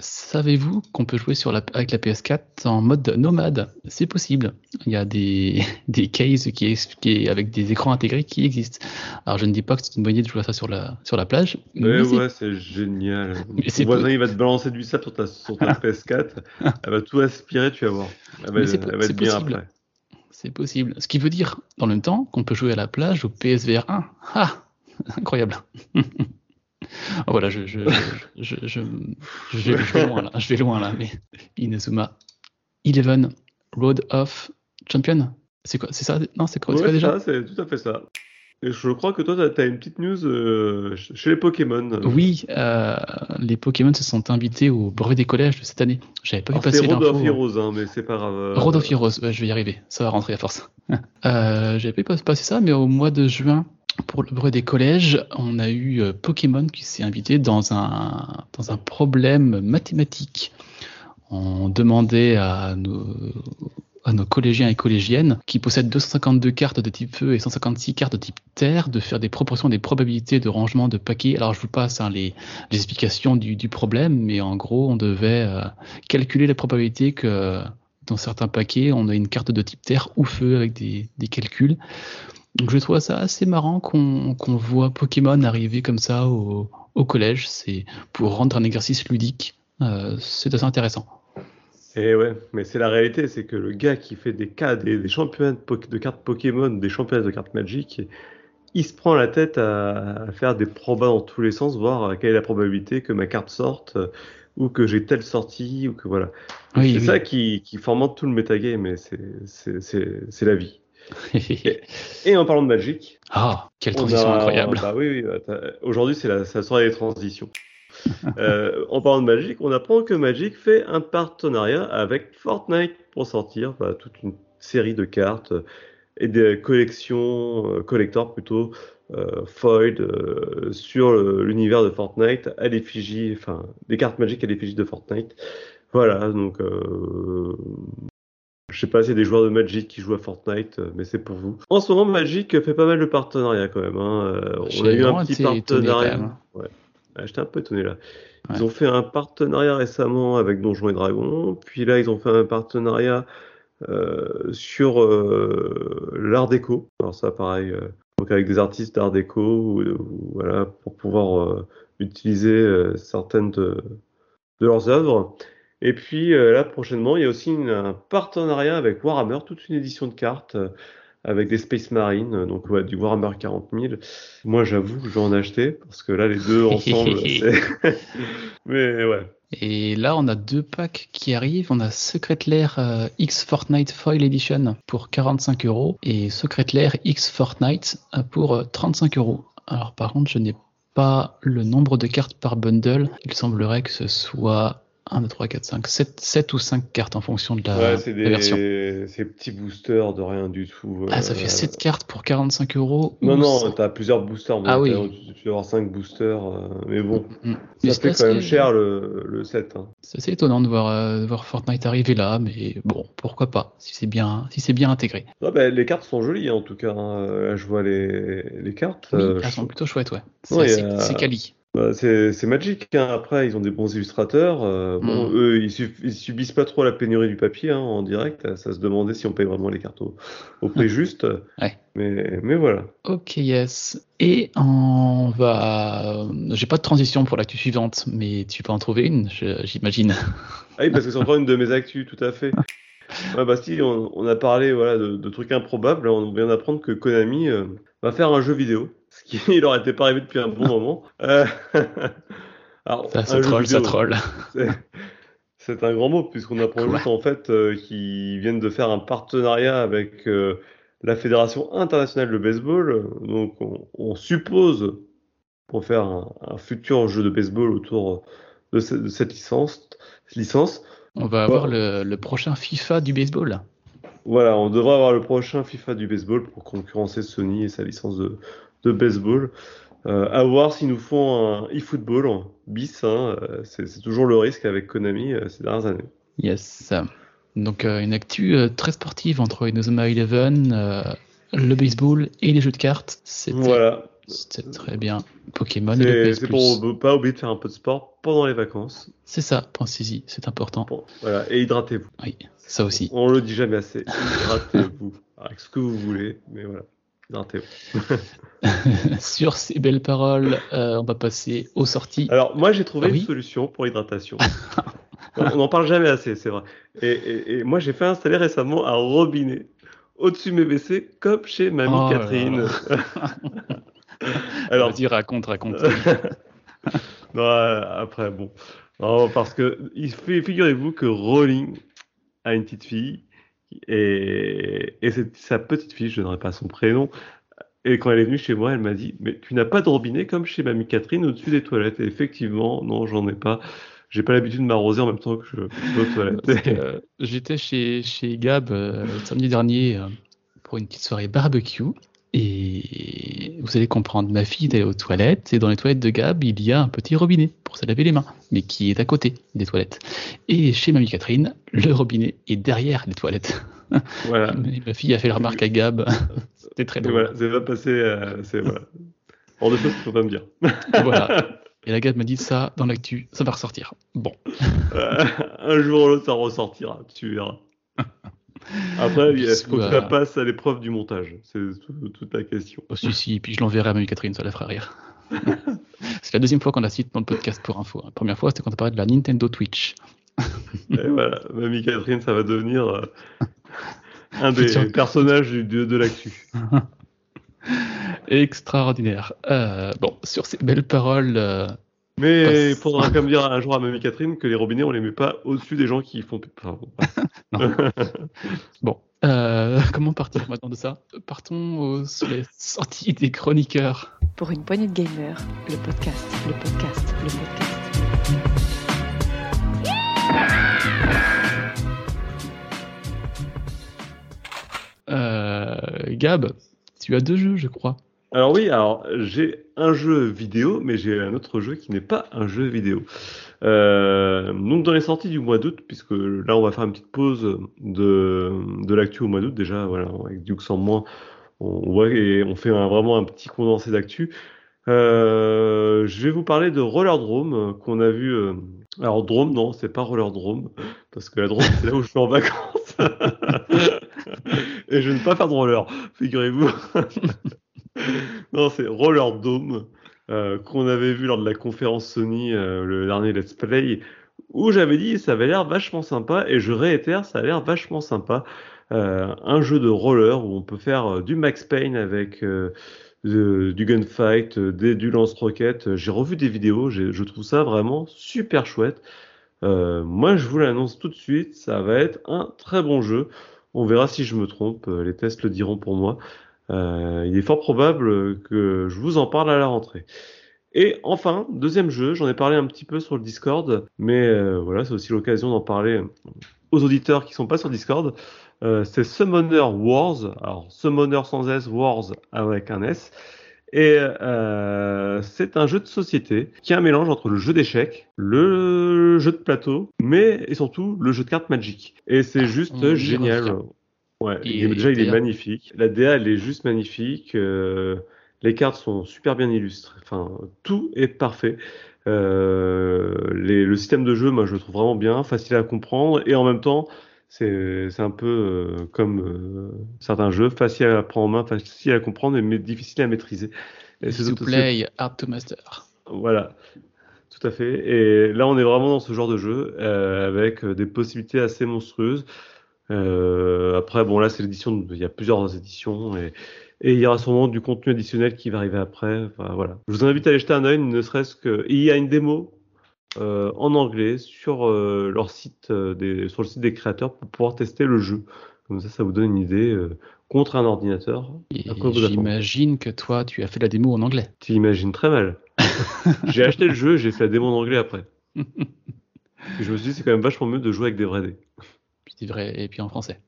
savez-vous qu'on peut jouer sur la, avec la P S quatre en mode nomade? C'est possible. Il y a des, des cases qui, qui, avec des écrans intégrés qui existent. Alors je ne dis pas que c'est une bonne idée de jouer à ça sur la, sur la plage. Mais, mais ouais, c'est, c'est génial. Mais Ton voisin, il va te balancer du sable sur ta, sur ta P S quatre. Elle va tout aspirer, tu vas voir. Elle va, c'est, elle va c'est être possible. Bien après. C'est possible. Ce qui veut dire, dans le même temps, qu'on peut jouer à la plage au P S V R un. Ah, incroyable. Oh, voilà, je, je, je, je, je, je, je, je vais loin là, je vais loin là, mais Inazuma Eleven Road of Champion, c'est quoi, c'est ça? Non, c'est quoi, ouais, c'est quoi déjà? Ça, c'est tout à fait ça. Et je crois que toi, tu as une petite news euh, chez les Pokémon. Oui, euh, les Pokémon se sont invités au brevet des collèges de cette année. J'avais pas vu passer l'info. C'est Road of Heroes, hein, mais c'est pas grave. Road of Heroes, ouais, je vais y arriver, ça va rentrer à force. euh, j'avais pas vu passer ça, mais au mois de juin, pour le brevet des collèges, on a eu euh, Pokémon qui s'est invité dans un, dans un problème mathématique. On demandait à nos, à nos collégiens et collégiennes qui possèdent deux cent cinquante-deux cartes de type feu et cent cinquante-six cartes de type terre de faire des proportions des probabilités de rangement de paquets. Alors je vous passe hein, les, les explications du, du problème, mais en gros on devait euh, calculer la probabilité que dans certains paquets on a une carte de type terre ou feu avec des, des calculs. Donc je trouve ça assez marrant qu'on, qu'on voit Pokémon arriver comme ça au, au collège. C'est pour rendre un exercice ludique, euh, c'est assez intéressant. Et ouais, mais c'est la réalité, c'est que le gars qui fait des cas, des, des championnats de, po- de cartes Pokémon, des championnats de cartes Magic, il se prend la tête à, à faire des probas dans tous les sens, voir quelle est la probabilité que ma carte sorte, ou que j'ai telle sortie, ou que voilà. Oui, c'est oui. ça qui, qui formente tout le métagame, mais c'est, c'est, c'est, c'est la vie. et, et en parlant de Magic, ah, quelle transition a, incroyable! Bah oui, oui, aujourd'hui c'est la, c'est la soirée des transitions. euh, en parlant de Magic, on apprend que Magic fait un partenariat avec Fortnite pour sortir bah, toute une série de cartes et des collections, euh, collectors plutôt, euh, foiled euh, sur le, l'univers de Fortnite à l'effigie, enfin des cartes Magic à l'effigie de Fortnite. Voilà donc. Euh, Je sais pas s'il y a des joueurs de Magic qui jouent à Fortnite, mais c'est pour vous. En ce moment, Magic fait pas mal de partenariats quand même. Hein. Euh, on a eu un petit partenariat. Ouais. Ah, j'étais un peu étonné là. Ils ouais. ont fait un partenariat récemment avec Donjons et Dragons. Puis là, ils ont fait un partenariat euh, sur euh, l'art déco. Alors ça, pareil. Euh, donc avec des artistes d'art déco, ou, ou, voilà, pour pouvoir euh, utiliser euh, certaines de, de leurs œuvres. Et puis euh, là, prochainement, il y a aussi une, un partenariat avec Warhammer, toute une édition de cartes euh, avec des Space Marines, donc ouais, du Warhammer quarante mille. Moi, j'avoue que je vais en acheter, parce que là, les deux ensemble, c'est... Mais ouais. Et là, on a deux packs qui arrivent. On a Secret Lair euh, X Fortnite Foil Edition pour quarante-cinq euros et Secret Lair X Fortnite pour euh, trente-cinq euros. Alors par contre, je n'ai pas le nombre de cartes par bundle. Il semblerait que ce soit... un, deux, trois, quatre, cinq, sept, sept ou cinq cartes en fonction de la, ouais, c'est des, la version. C'est petits boosters de rien du tout. Ah, ça fait euh, sept cartes pour quarante-cinq euros. Non, non, ça... t'as plusieurs boosters. Ah oui. Tu peux avoir cinq boosters. Mais bon, mm, mm. ça Juste fait là, quand même cher le, le set. Hein. C'est assez étonnant de voir, euh, de voir Fortnite arriver là, mais bon, pourquoi pas, si c'est bien, si c'est bien intégré. Ouais, bah, les cartes sont jolies en tout cas. Là, je vois les, les cartes. Oui, euh, elles sont plutôt chouettes, ouais. C'est, ouais, assez, euh... c'est quali. Bah, c'est, c'est Magic, hein. Après ils ont des bons illustrateurs, euh, mmh. bon, eux ils, su- ils subissent pas trop la pénurie du papier, hein, en direct, ça se demandait si on paye vraiment les cartes au, au prix juste, ouais. mais, mais voilà. Ok, yes, et on va... J'ai pas de transition pour l'actu suivante, mais tu peux en trouver une, je, j'imagine. Ah oui, parce que c'est encore une de mes actus, tout à fait. Ouais, bah, si, on, on a parlé voilà, de, de trucs improbables, on vient d'apprendre que Konami euh, va faire un jeu vidéo. Ce qui n'aurait été pas arrivé depuis un bon moment. Euh... Alors, ça, ça troll, vidéo, ça troll. C'est... c'est un grand mot, puisqu'on apprend juste en fait euh, qu'ils viennent de faire un partenariat avec euh, la Fédération Internationale de Baseball. Donc on, on suppose pour faire un, un futur jeu de baseball autour de, ce, de cette licence, licence. On va avoir voilà. le, le prochain FIFA du baseball. Voilà, on devrait avoir le prochain FIFA du baseball pour concurrencer Sony et sa licence de... de baseball, euh, à voir s'ils nous font un eFootball en bis, hein, c'est, c'est toujours le risque avec Konami euh, ces dernières années. Yes, donc euh, une actu euh, très sportive entre Inazuma Eleven, euh, le baseball et les jeux de cartes, c'était, voilà. C'était très bien. Pokémon c'est, et le P S c'est pour ne pas oublier de faire un peu de sport pendant les vacances. C'est ça, pensez-y, c'est important. Bon, voilà, et hydratez-vous. Oui, ça aussi. On le dit jamais assez, hydratez-vous, avec ce que vous voulez, mais voilà. Non, sur ces belles paroles, euh, on va passer aux sorties. Alors moi j'ai trouvé ah, oui une solution pour l'hydratation. On n'en parle jamais assez, c'est vrai. Et, et, et moi j'ai fait installer récemment un robinet au-dessus de mes W C comme chez Mamie oh Catherine. Alors vas-y, raconte, raconte. Non, après bon, non, parce que figurez-vous que Rowling a une petite fille. Et, et c'est sa petite fille, je ne donnerai pas son prénom. Et quand elle est venue chez moi, elle m'a dit: mais tu n'as pas de robinet comme chez Mamie Catherine au-dessus des toilettes. Et effectivement, non, j'en ai pas. J'ai pas l'habitude de m'arroser en même temps que je vais aux toilettes. Que, euh, j'étais chez, chez Gab euh, le samedi dernier euh, pour une petite soirée barbecue. Et vous allez comprendre, ma fille est allée aux toilettes. Et dans les toilettes de Gab, il y a un petit robinet pour se laver les mains, mais qui est à côté des toilettes. Et chez Mamie Catherine, le robinet est derrière les toilettes. Voilà. Ma fille a fait la remarque à Gab. C'était très drôle. Voilà, c'est pas passé. Euh, c'est voilà. Hors de choses qu'il faut pas me dire. Voilà. Et la Gab m'a dit ça dans l'actu, ça va ressortir. Bon. Euh, un jour ou l'autre, ça ressortira. Tu verras. Après, il faut que ça passe à l'épreuve du montage. C'est tout, toute la question. Oh, si, si, puis je l'enverrai à Mamie Catherine, ça la fera rire. C'est la deuxième fois qu'on la cite dans le podcast pour info. La première fois, c'était quand on parlait de la Nintendo Twitch. Et voilà, Mamie Catherine, ça va devenir euh, un des personnages du, de, de l'actu. Extraordinaire. Euh, bon, sur ces belles paroles... Euh... Mais il faudra quand même dire un jour à Mamie Catherine que les robinets, on les met pas au-dessus des gens qui font... Enfin, bon, bon euh, comment partir maintenant de ça ? Partons aux... sur les sorties des chroniqueurs. Pour une poignée de gamers, le podcast, le podcast, le podcast. Euh, Gab, tu as deux jeux, je crois. Alors oui, alors j'ai un jeu vidéo, mais j'ai un autre jeu qui n'est pas un jeu vidéo. Euh, donc dans les sorties du mois d'août, puisque là on va faire une petite pause de de l'actu au mois d'août déjà, voilà, avec Dux en moins, on voit et on fait un, vraiment un petit condensé d'actu. Euh, je vais vous parler de Rollerdrome qu'on a vu. Euh, alors Drome, non, c'est pas Rollerdrome, parce que la Drome c'est là où je suis en vacances et je ne vais pas faire de roller, figurez-vous. Non, c'est Rollerdrome euh, qu'on avait vu lors de la conférence Sony, euh, le dernier Let's Play, où j'avais dit ça avait l'air vachement sympa, et je réitère, ça a l'air vachement sympa. Euh, un jeu de roller où on peut faire du Max Payne avec euh, de, du gunfight, des, du lance-roquettes. J'ai revu des vidéos, j'ai, je trouve ça vraiment super chouette. Euh, moi, je vous l'annonce tout de suite, ça va être un très bon jeu. On verra si je me trompe, les tests le diront pour moi. Euh, il est fort probable que je vous en parle à la rentrée. Et enfin, deuxième jeu, j'en ai parlé un petit peu sur le Discord, mais euh, voilà, c'est aussi l'occasion d'en parler aux auditeurs qui ne sont pas sur Discord. Euh, c'est Summoner Wars, alors Summoner sans S, Wars avec un S. Et euh, c'est un jeu de société qui est un mélange entre le jeu d'échecs, le jeu de plateau, mais et surtout le jeu de cartes Magic. Et c'est juste ah, génial. Ouais, et, déjà, il est magnifique. La D A, elle est juste magnifique. Euh, les cartes sont super bien illustrées. Enfin, tout est parfait. Euh, les, le système de jeu, moi, je le trouve vraiment bien, facile à comprendre. Et en même temps, c'est, c'est un peu euh, comme euh, certains jeux, facile à prendre en main, facile à comprendre, mais difficile à maîtriser. Easy to play, hard to master. Voilà. Tout à fait. Et là, on est vraiment dans ce genre de jeu, euh, avec des possibilités assez monstrueuses. Euh, après, bon, là, c'est l'édition, il y a plusieurs éditions et, et il y aura sûrement du contenu additionnel qui va arriver après. Enfin, voilà. Je vous invite à aller jeter un œil, ne serait-ce que. Il y a une démo euh, en anglais sur, euh, leur site, euh, des, sur le site des créateurs pour pouvoir tester le jeu. Comme ça, ça vous donne une idée euh, contre un ordinateur. Et j'imagine que toi, tu as fait la démo en anglais. Tu imagines très mal. J'ai acheté le jeu, j'ai fait la démo en anglais après. Et je me suis dit, c'est quand même vachement mieux de jouer avec des vrais dés. Puis vrai, et puis en français.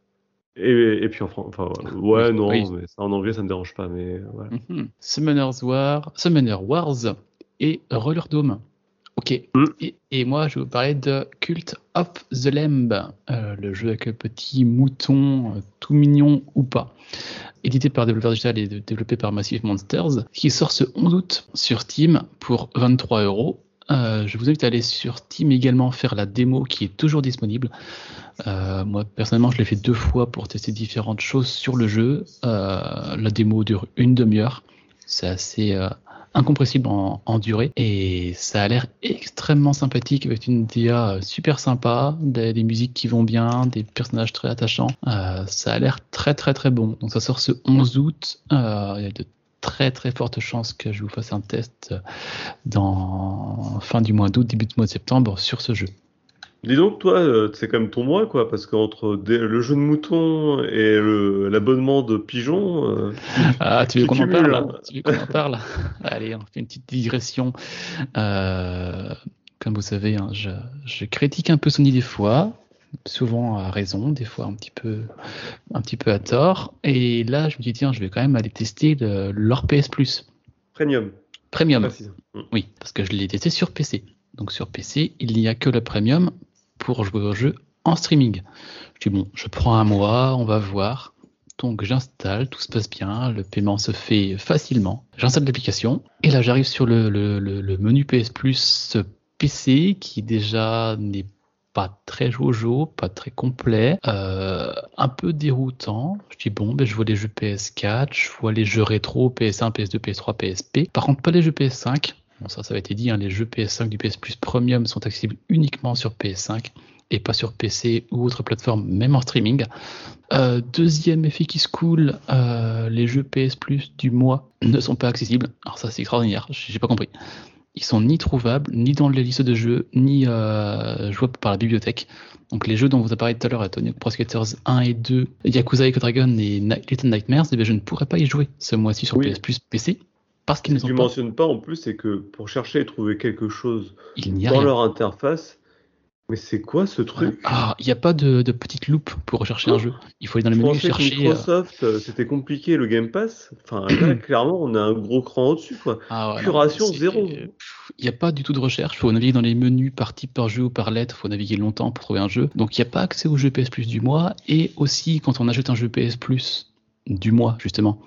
Et, et puis en français. Enfin, ouais, non, oui. Mais ça, en anglais, ça ne me dérange pas. Mais voilà. Mm-hmm. Summoner's War, Summoner Wars et Rollerdrome. Ok. Mm. Et, et moi, je vais vous parler de Cult of the Lamb, euh, le jeu avec le petit mouton euh, tout mignon ou pas, édité par Développeur Digital et développé par Massive Monsters, qui sort ce onze août sur Steam pour vingt-trois euros. Euh, je vous invite à aller sur Steam également faire la démo qui est toujours disponible. Euh, moi personnellement je l'ai fait deux fois pour tester différentes choses sur le jeu. Euh, la démo dure une demi-heure, c'est assez euh, incompressible en, en durée et ça a l'air extrêmement sympathique avec une D A super sympa, des, des musiques qui vont bien, des personnages très attachants. Euh, ça a l'air très très très bon. Donc ça sort ce onze août. Euh, il y a de très très forte chance que je vous fasse un test dans fin du mois d'août, début du mois de septembre sur ce jeu. Dis donc, toi, c'est quand même ton mois, quoi, parce qu'entre des, le jeu de mouton et le, l'abonnement de pigeon. Euh, ah, tu veux qu'on en parle, hein. Tu veux qu'on en parle? Allez, on fait une petite digression. Euh, comme vous savez, hein, je, je critique un peu Sony des fois. Souvent à raison, des fois un petit peu, un petit peu à tort. Et là, je me dis, tiens, je vais quand même aller tester le, leur P S Plus. Premium. Premium. Précise. Oui, parce que je l'ai testé sur P C. Donc sur P C, il n'y a que le Premium pour jouer au jeu en streaming. Je dis, bon, je prends un mois, on va voir. Donc j'installe, tout se passe bien, le paiement se fait facilement. J'installe l'application et là, j'arrive sur le, le, le, le menu P S Plus P C qui déjà n'est pas. Pas très jojo, pas très complet, euh, un peu déroutant. Je dis bon, ben, je vois les jeux P S quatre, je vois les jeux rétro, P S un, P S deux, P S trois, P S P. Par contre, pas les jeux P S cinq. Bon, ça, ça a été dit, hein, les jeux P S cinq du P S Plus Premium sont accessibles uniquement sur P S cinq et pas sur P C ou autre plateforme, même en streaming. Euh, deuxième effet qui se coule, euh, les jeux P S Plus du mois ne sont pas accessibles. Alors ça, c'est extraordinaire, j'ai pas compris. Ils sont ni trouvables, ni dans les listes de jeux, ni euh, jouables par la bibliothèque. Donc les jeux dont vous avez parlé tout à l'heure, Tony Hawk's Pro Skaters un et deux, Yakuza Eco Dragon et Na- Little Nightmares, eh bien, je ne pourrais pas y jouer ce mois-ci sur oui. P S Plus P C, parce qu'ils ne sont pas... Ce que tu mentionnes pas en plus, c'est que pour chercher et trouver quelque chose dans rien. Leur interface, mais c'est quoi ce truc ? Ah, il n'y a pas de, de petite loupe pour rechercher oh. un jeu. Il faut aller dans les menus chercher... Microsoft, euh... c'était compliqué, le Game Pass. Enfin, là, clairement, on a un gros cran au-dessus, quoi. Ah, ouais, curation, non, zéro. Il n'y a pas du tout de recherche. Il faut naviguer dans les menus par type, par jeu ou par lettre. Il faut naviguer longtemps pour trouver un jeu. Donc, il n'y a pas accès aux jeux P S Plus du mois. Et aussi, quand on achète un jeu P S Plus du mois, justement,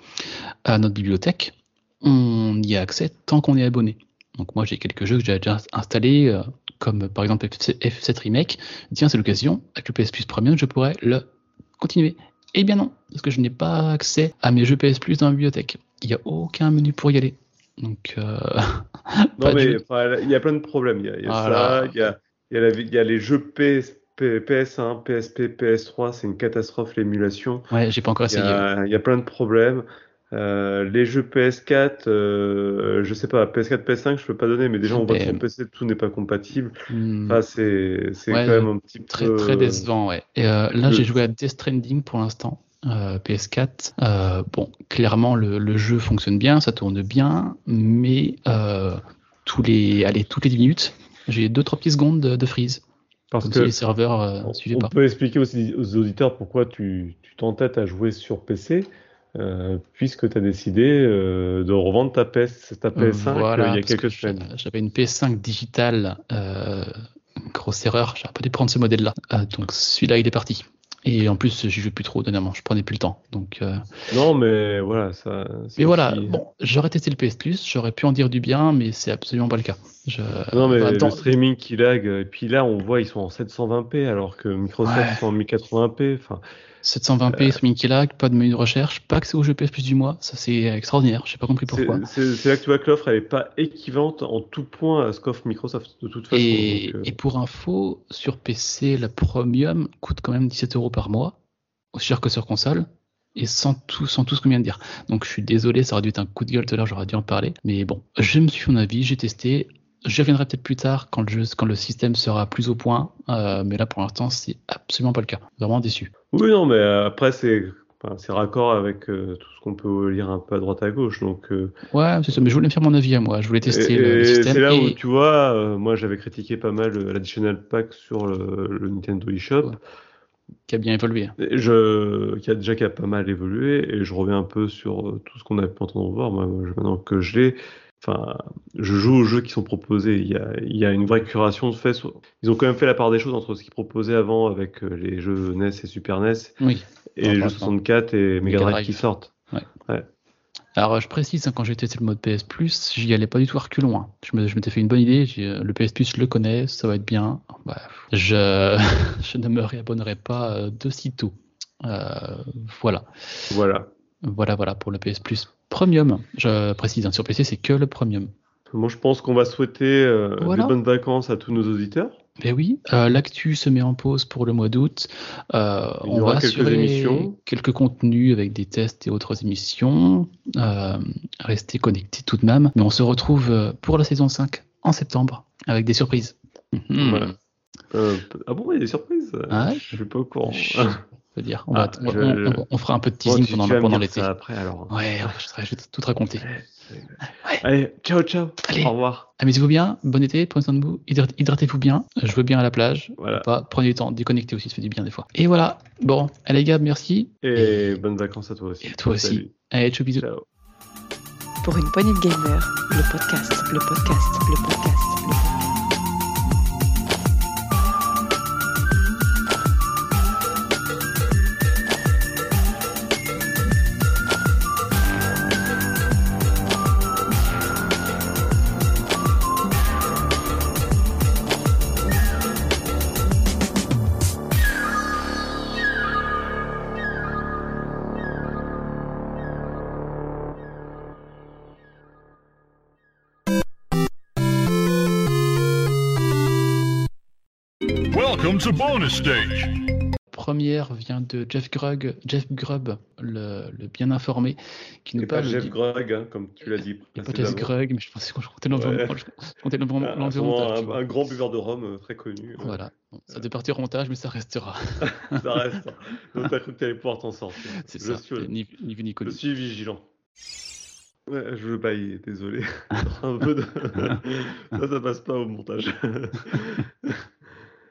à notre bibliothèque, on y a accès tant qu'on est abonné. Donc, moi, j'ai quelques jeux que j'ai déjà installés... Euh... comme par exemple F sept Remake, tiens, c'est l'occasion, avec le P S Plus Premium, je pourrais le continuer. Eh bien non, parce que je n'ai pas accès à mes jeux P S Plus dans la bibliothèque. Il n'y a aucun menu pour y aller. Donc, euh, non mais, il y a plein de problèmes. Il y a, y a voilà. ça, il y a Il y a, la, il y a les jeux P S, P S un, P S P, P S trois, c'est une catastrophe l'émulation. Ouais, j'ai pas encore essayé. Il y a, il y a plein de problèmes. Euh, les jeux P S quatre, euh, je sais pas, P S quatre, P S cinq, je peux pas donner, mais déjà on voit que sur P C tout n'est pas compatible. Hmm. Enfin, c'est c'est ouais, quand même un petit très, peu très décevant. Ouais. Et euh, là, j'ai joué à Death Stranding pour l'instant. Euh, P S quatre, euh, bon, clairement le, le jeu fonctionne bien, ça tourne bien, mais euh, tous les, allez, toutes les dix minutes, j'ai deux trois petites secondes de, de freeze. Parce comme que si les serveurs euh, on, suivaient on pas. On peut expliquer aussi aux auditeurs pourquoi tu, tu t'entêtes à jouer sur P C, euh, puisque tu as décidé euh, de revendre ta, P S, ta P S cinq euh, voilà, il y a quelques que semaines. J'avais une P S cinq digitale, euh, grosse erreur, j'aurais pas dû prendre ce modèle-là. Euh, donc celui-là, il est parti. Et en plus, j'y jouais plus trop, dernièrement, je prenais plus le temps. Donc, euh... non, mais voilà, ça. Mais voilà, bon, j'aurais testé le P S Plus, j'aurais pu en dire du bien, mais c'est absolument pas le cas. Je... Non, mais enfin, le dans... streaming qui lag, et puis là, on voit, ils sont en sept cent vingt p, alors que Microsoft ouais. sont en mille quatre-vingts p. Enfin, sept cent vingt p, euh... streaming qui lag, pas de menu de recherche, pas accès au jeu P S Plus du mois, ça c'est extraordinaire, j'ai pas compris pourquoi. C'est, c'est, c'est là que tu vois que l'offre, elle est pas équivalente en tout point à ce qu'offre Microsoft, de toute façon. Et, donc, euh... et pour info, sur P C, la Premium coûte quand même dix-sept euros par mois, aussi cher que sur console. Et sans tout, sans tout ce qu'on vient de dire. Donc je suis désolé, ça aurait dû être un coup de gueule tout à l'heure, j'aurais dû en parler. Mais bon, je me suis fait mon avis, j'ai testé. J'y reviendrai peut-être plus tard quand le, jeu, quand le système sera plus au point. Euh, mais là, pour l'instant, c'est absolument pas le cas. Vraiment déçu. Oui, non, mais après, c'est, enfin, c'est raccord avec euh, tout ce qu'on peut lire un peu à droite à gauche. Donc, euh... ouais, c'est ça. Mais je voulais me faire mon avis à moi. Je voulais tester et, le, le système. C'est là et... où, tu vois, euh, moi, j'avais critiqué pas mal l'Additional Pack sur le, le Nintendo eShop. Ouais. Qui a bien évolué. Je, qui a déjà qui a pas mal évolué, et je reviens un peu sur tout ce qu'on a pu entendre voir. Moi, maintenant que je l'ai, enfin, je joue aux jeux qui sont proposés. Il y a, il y a une vraie curation de fait. Ils ont quand même fait la part des choses entre ce qu'ils proposaient avant avec les jeux N E S et Super N E S, oui, et les jeux soixante-quatre et Mega Drive qui sortent. Ouais. Ouais. Alors je précise, hein, quand j'ai testé le mode P S Plus, j'y allais pas du tout à reculons. Hein. Je, me, je m'étais fait une bonne idée, j'ai, le P S Plus je le connais, ça va être bien. Bah, je, je ne me réabonnerai pas euh, de sitôt. Euh, voilà. Voilà. Voilà, voilà pour le P S Plus Premium. Je précise, hein, sur P C c'est que le Premium. Moi je pense qu'on va souhaiter euh, voilà. des bonnes vacances à tous nos auditeurs. Ben oui, euh, l'actu se met en pause pour le mois d'août. Euh, Il y on aura va quelques émissions, quelques contenus avec des tests et autres émissions. Euh, restez connectés tout de même. Mais on se retrouve pour la saison cinq en septembre avec des surprises. Mmh. Ouais. Euh, ah bon, il y a des surprises ah, je suis pas au courant. Je... Je veux dire, on, ah, va, je, on, je... on, on fera un peu de teasing bon, pendant, pendant l'été. Après, alors. Ouais, je, je vais tout raconter. Ouais, ouais. Allez, ciao, ciao. Allez. Au revoir. Amusez-vous bien, bon été, prenez soin de vous, hydratez-vous bien, jouez bien à la plage. Voilà. Pas, prenez du temps, déconnectez aussi, ça fait du bien des fois. Et voilà. Bon, allez Gab, merci. Et, et bonnes vacances à toi aussi. Et à toi aussi. Salut. Allez, ciao, bisous. Ciao. Pour une poignée de gamer, le podcast, le podcast, le podcast, le podcast. Première vient de Jeff Grubb, Jeff Grubb, le, le bien informé, qui nous parle. C'est pas Jeff Grug, hein, comme tu l'as dit. Hypothèse Grug, mais je pensais qu'on comptait l'environnement. Ouais. Je comptais l'environnement. Un, un, un grand buveur de rhum très connu. Voilà. Bon, ça devait partir au montage, mais ça restera. Ça reste. Donc t'as cru que t'allais pouvoir t'en sortir. C'est je ça. Suis, ni, ni vu ni connu. Je suis vigilant. Ouais, je baille, désolé. Un peu de. Ça, ça passe pas au montage.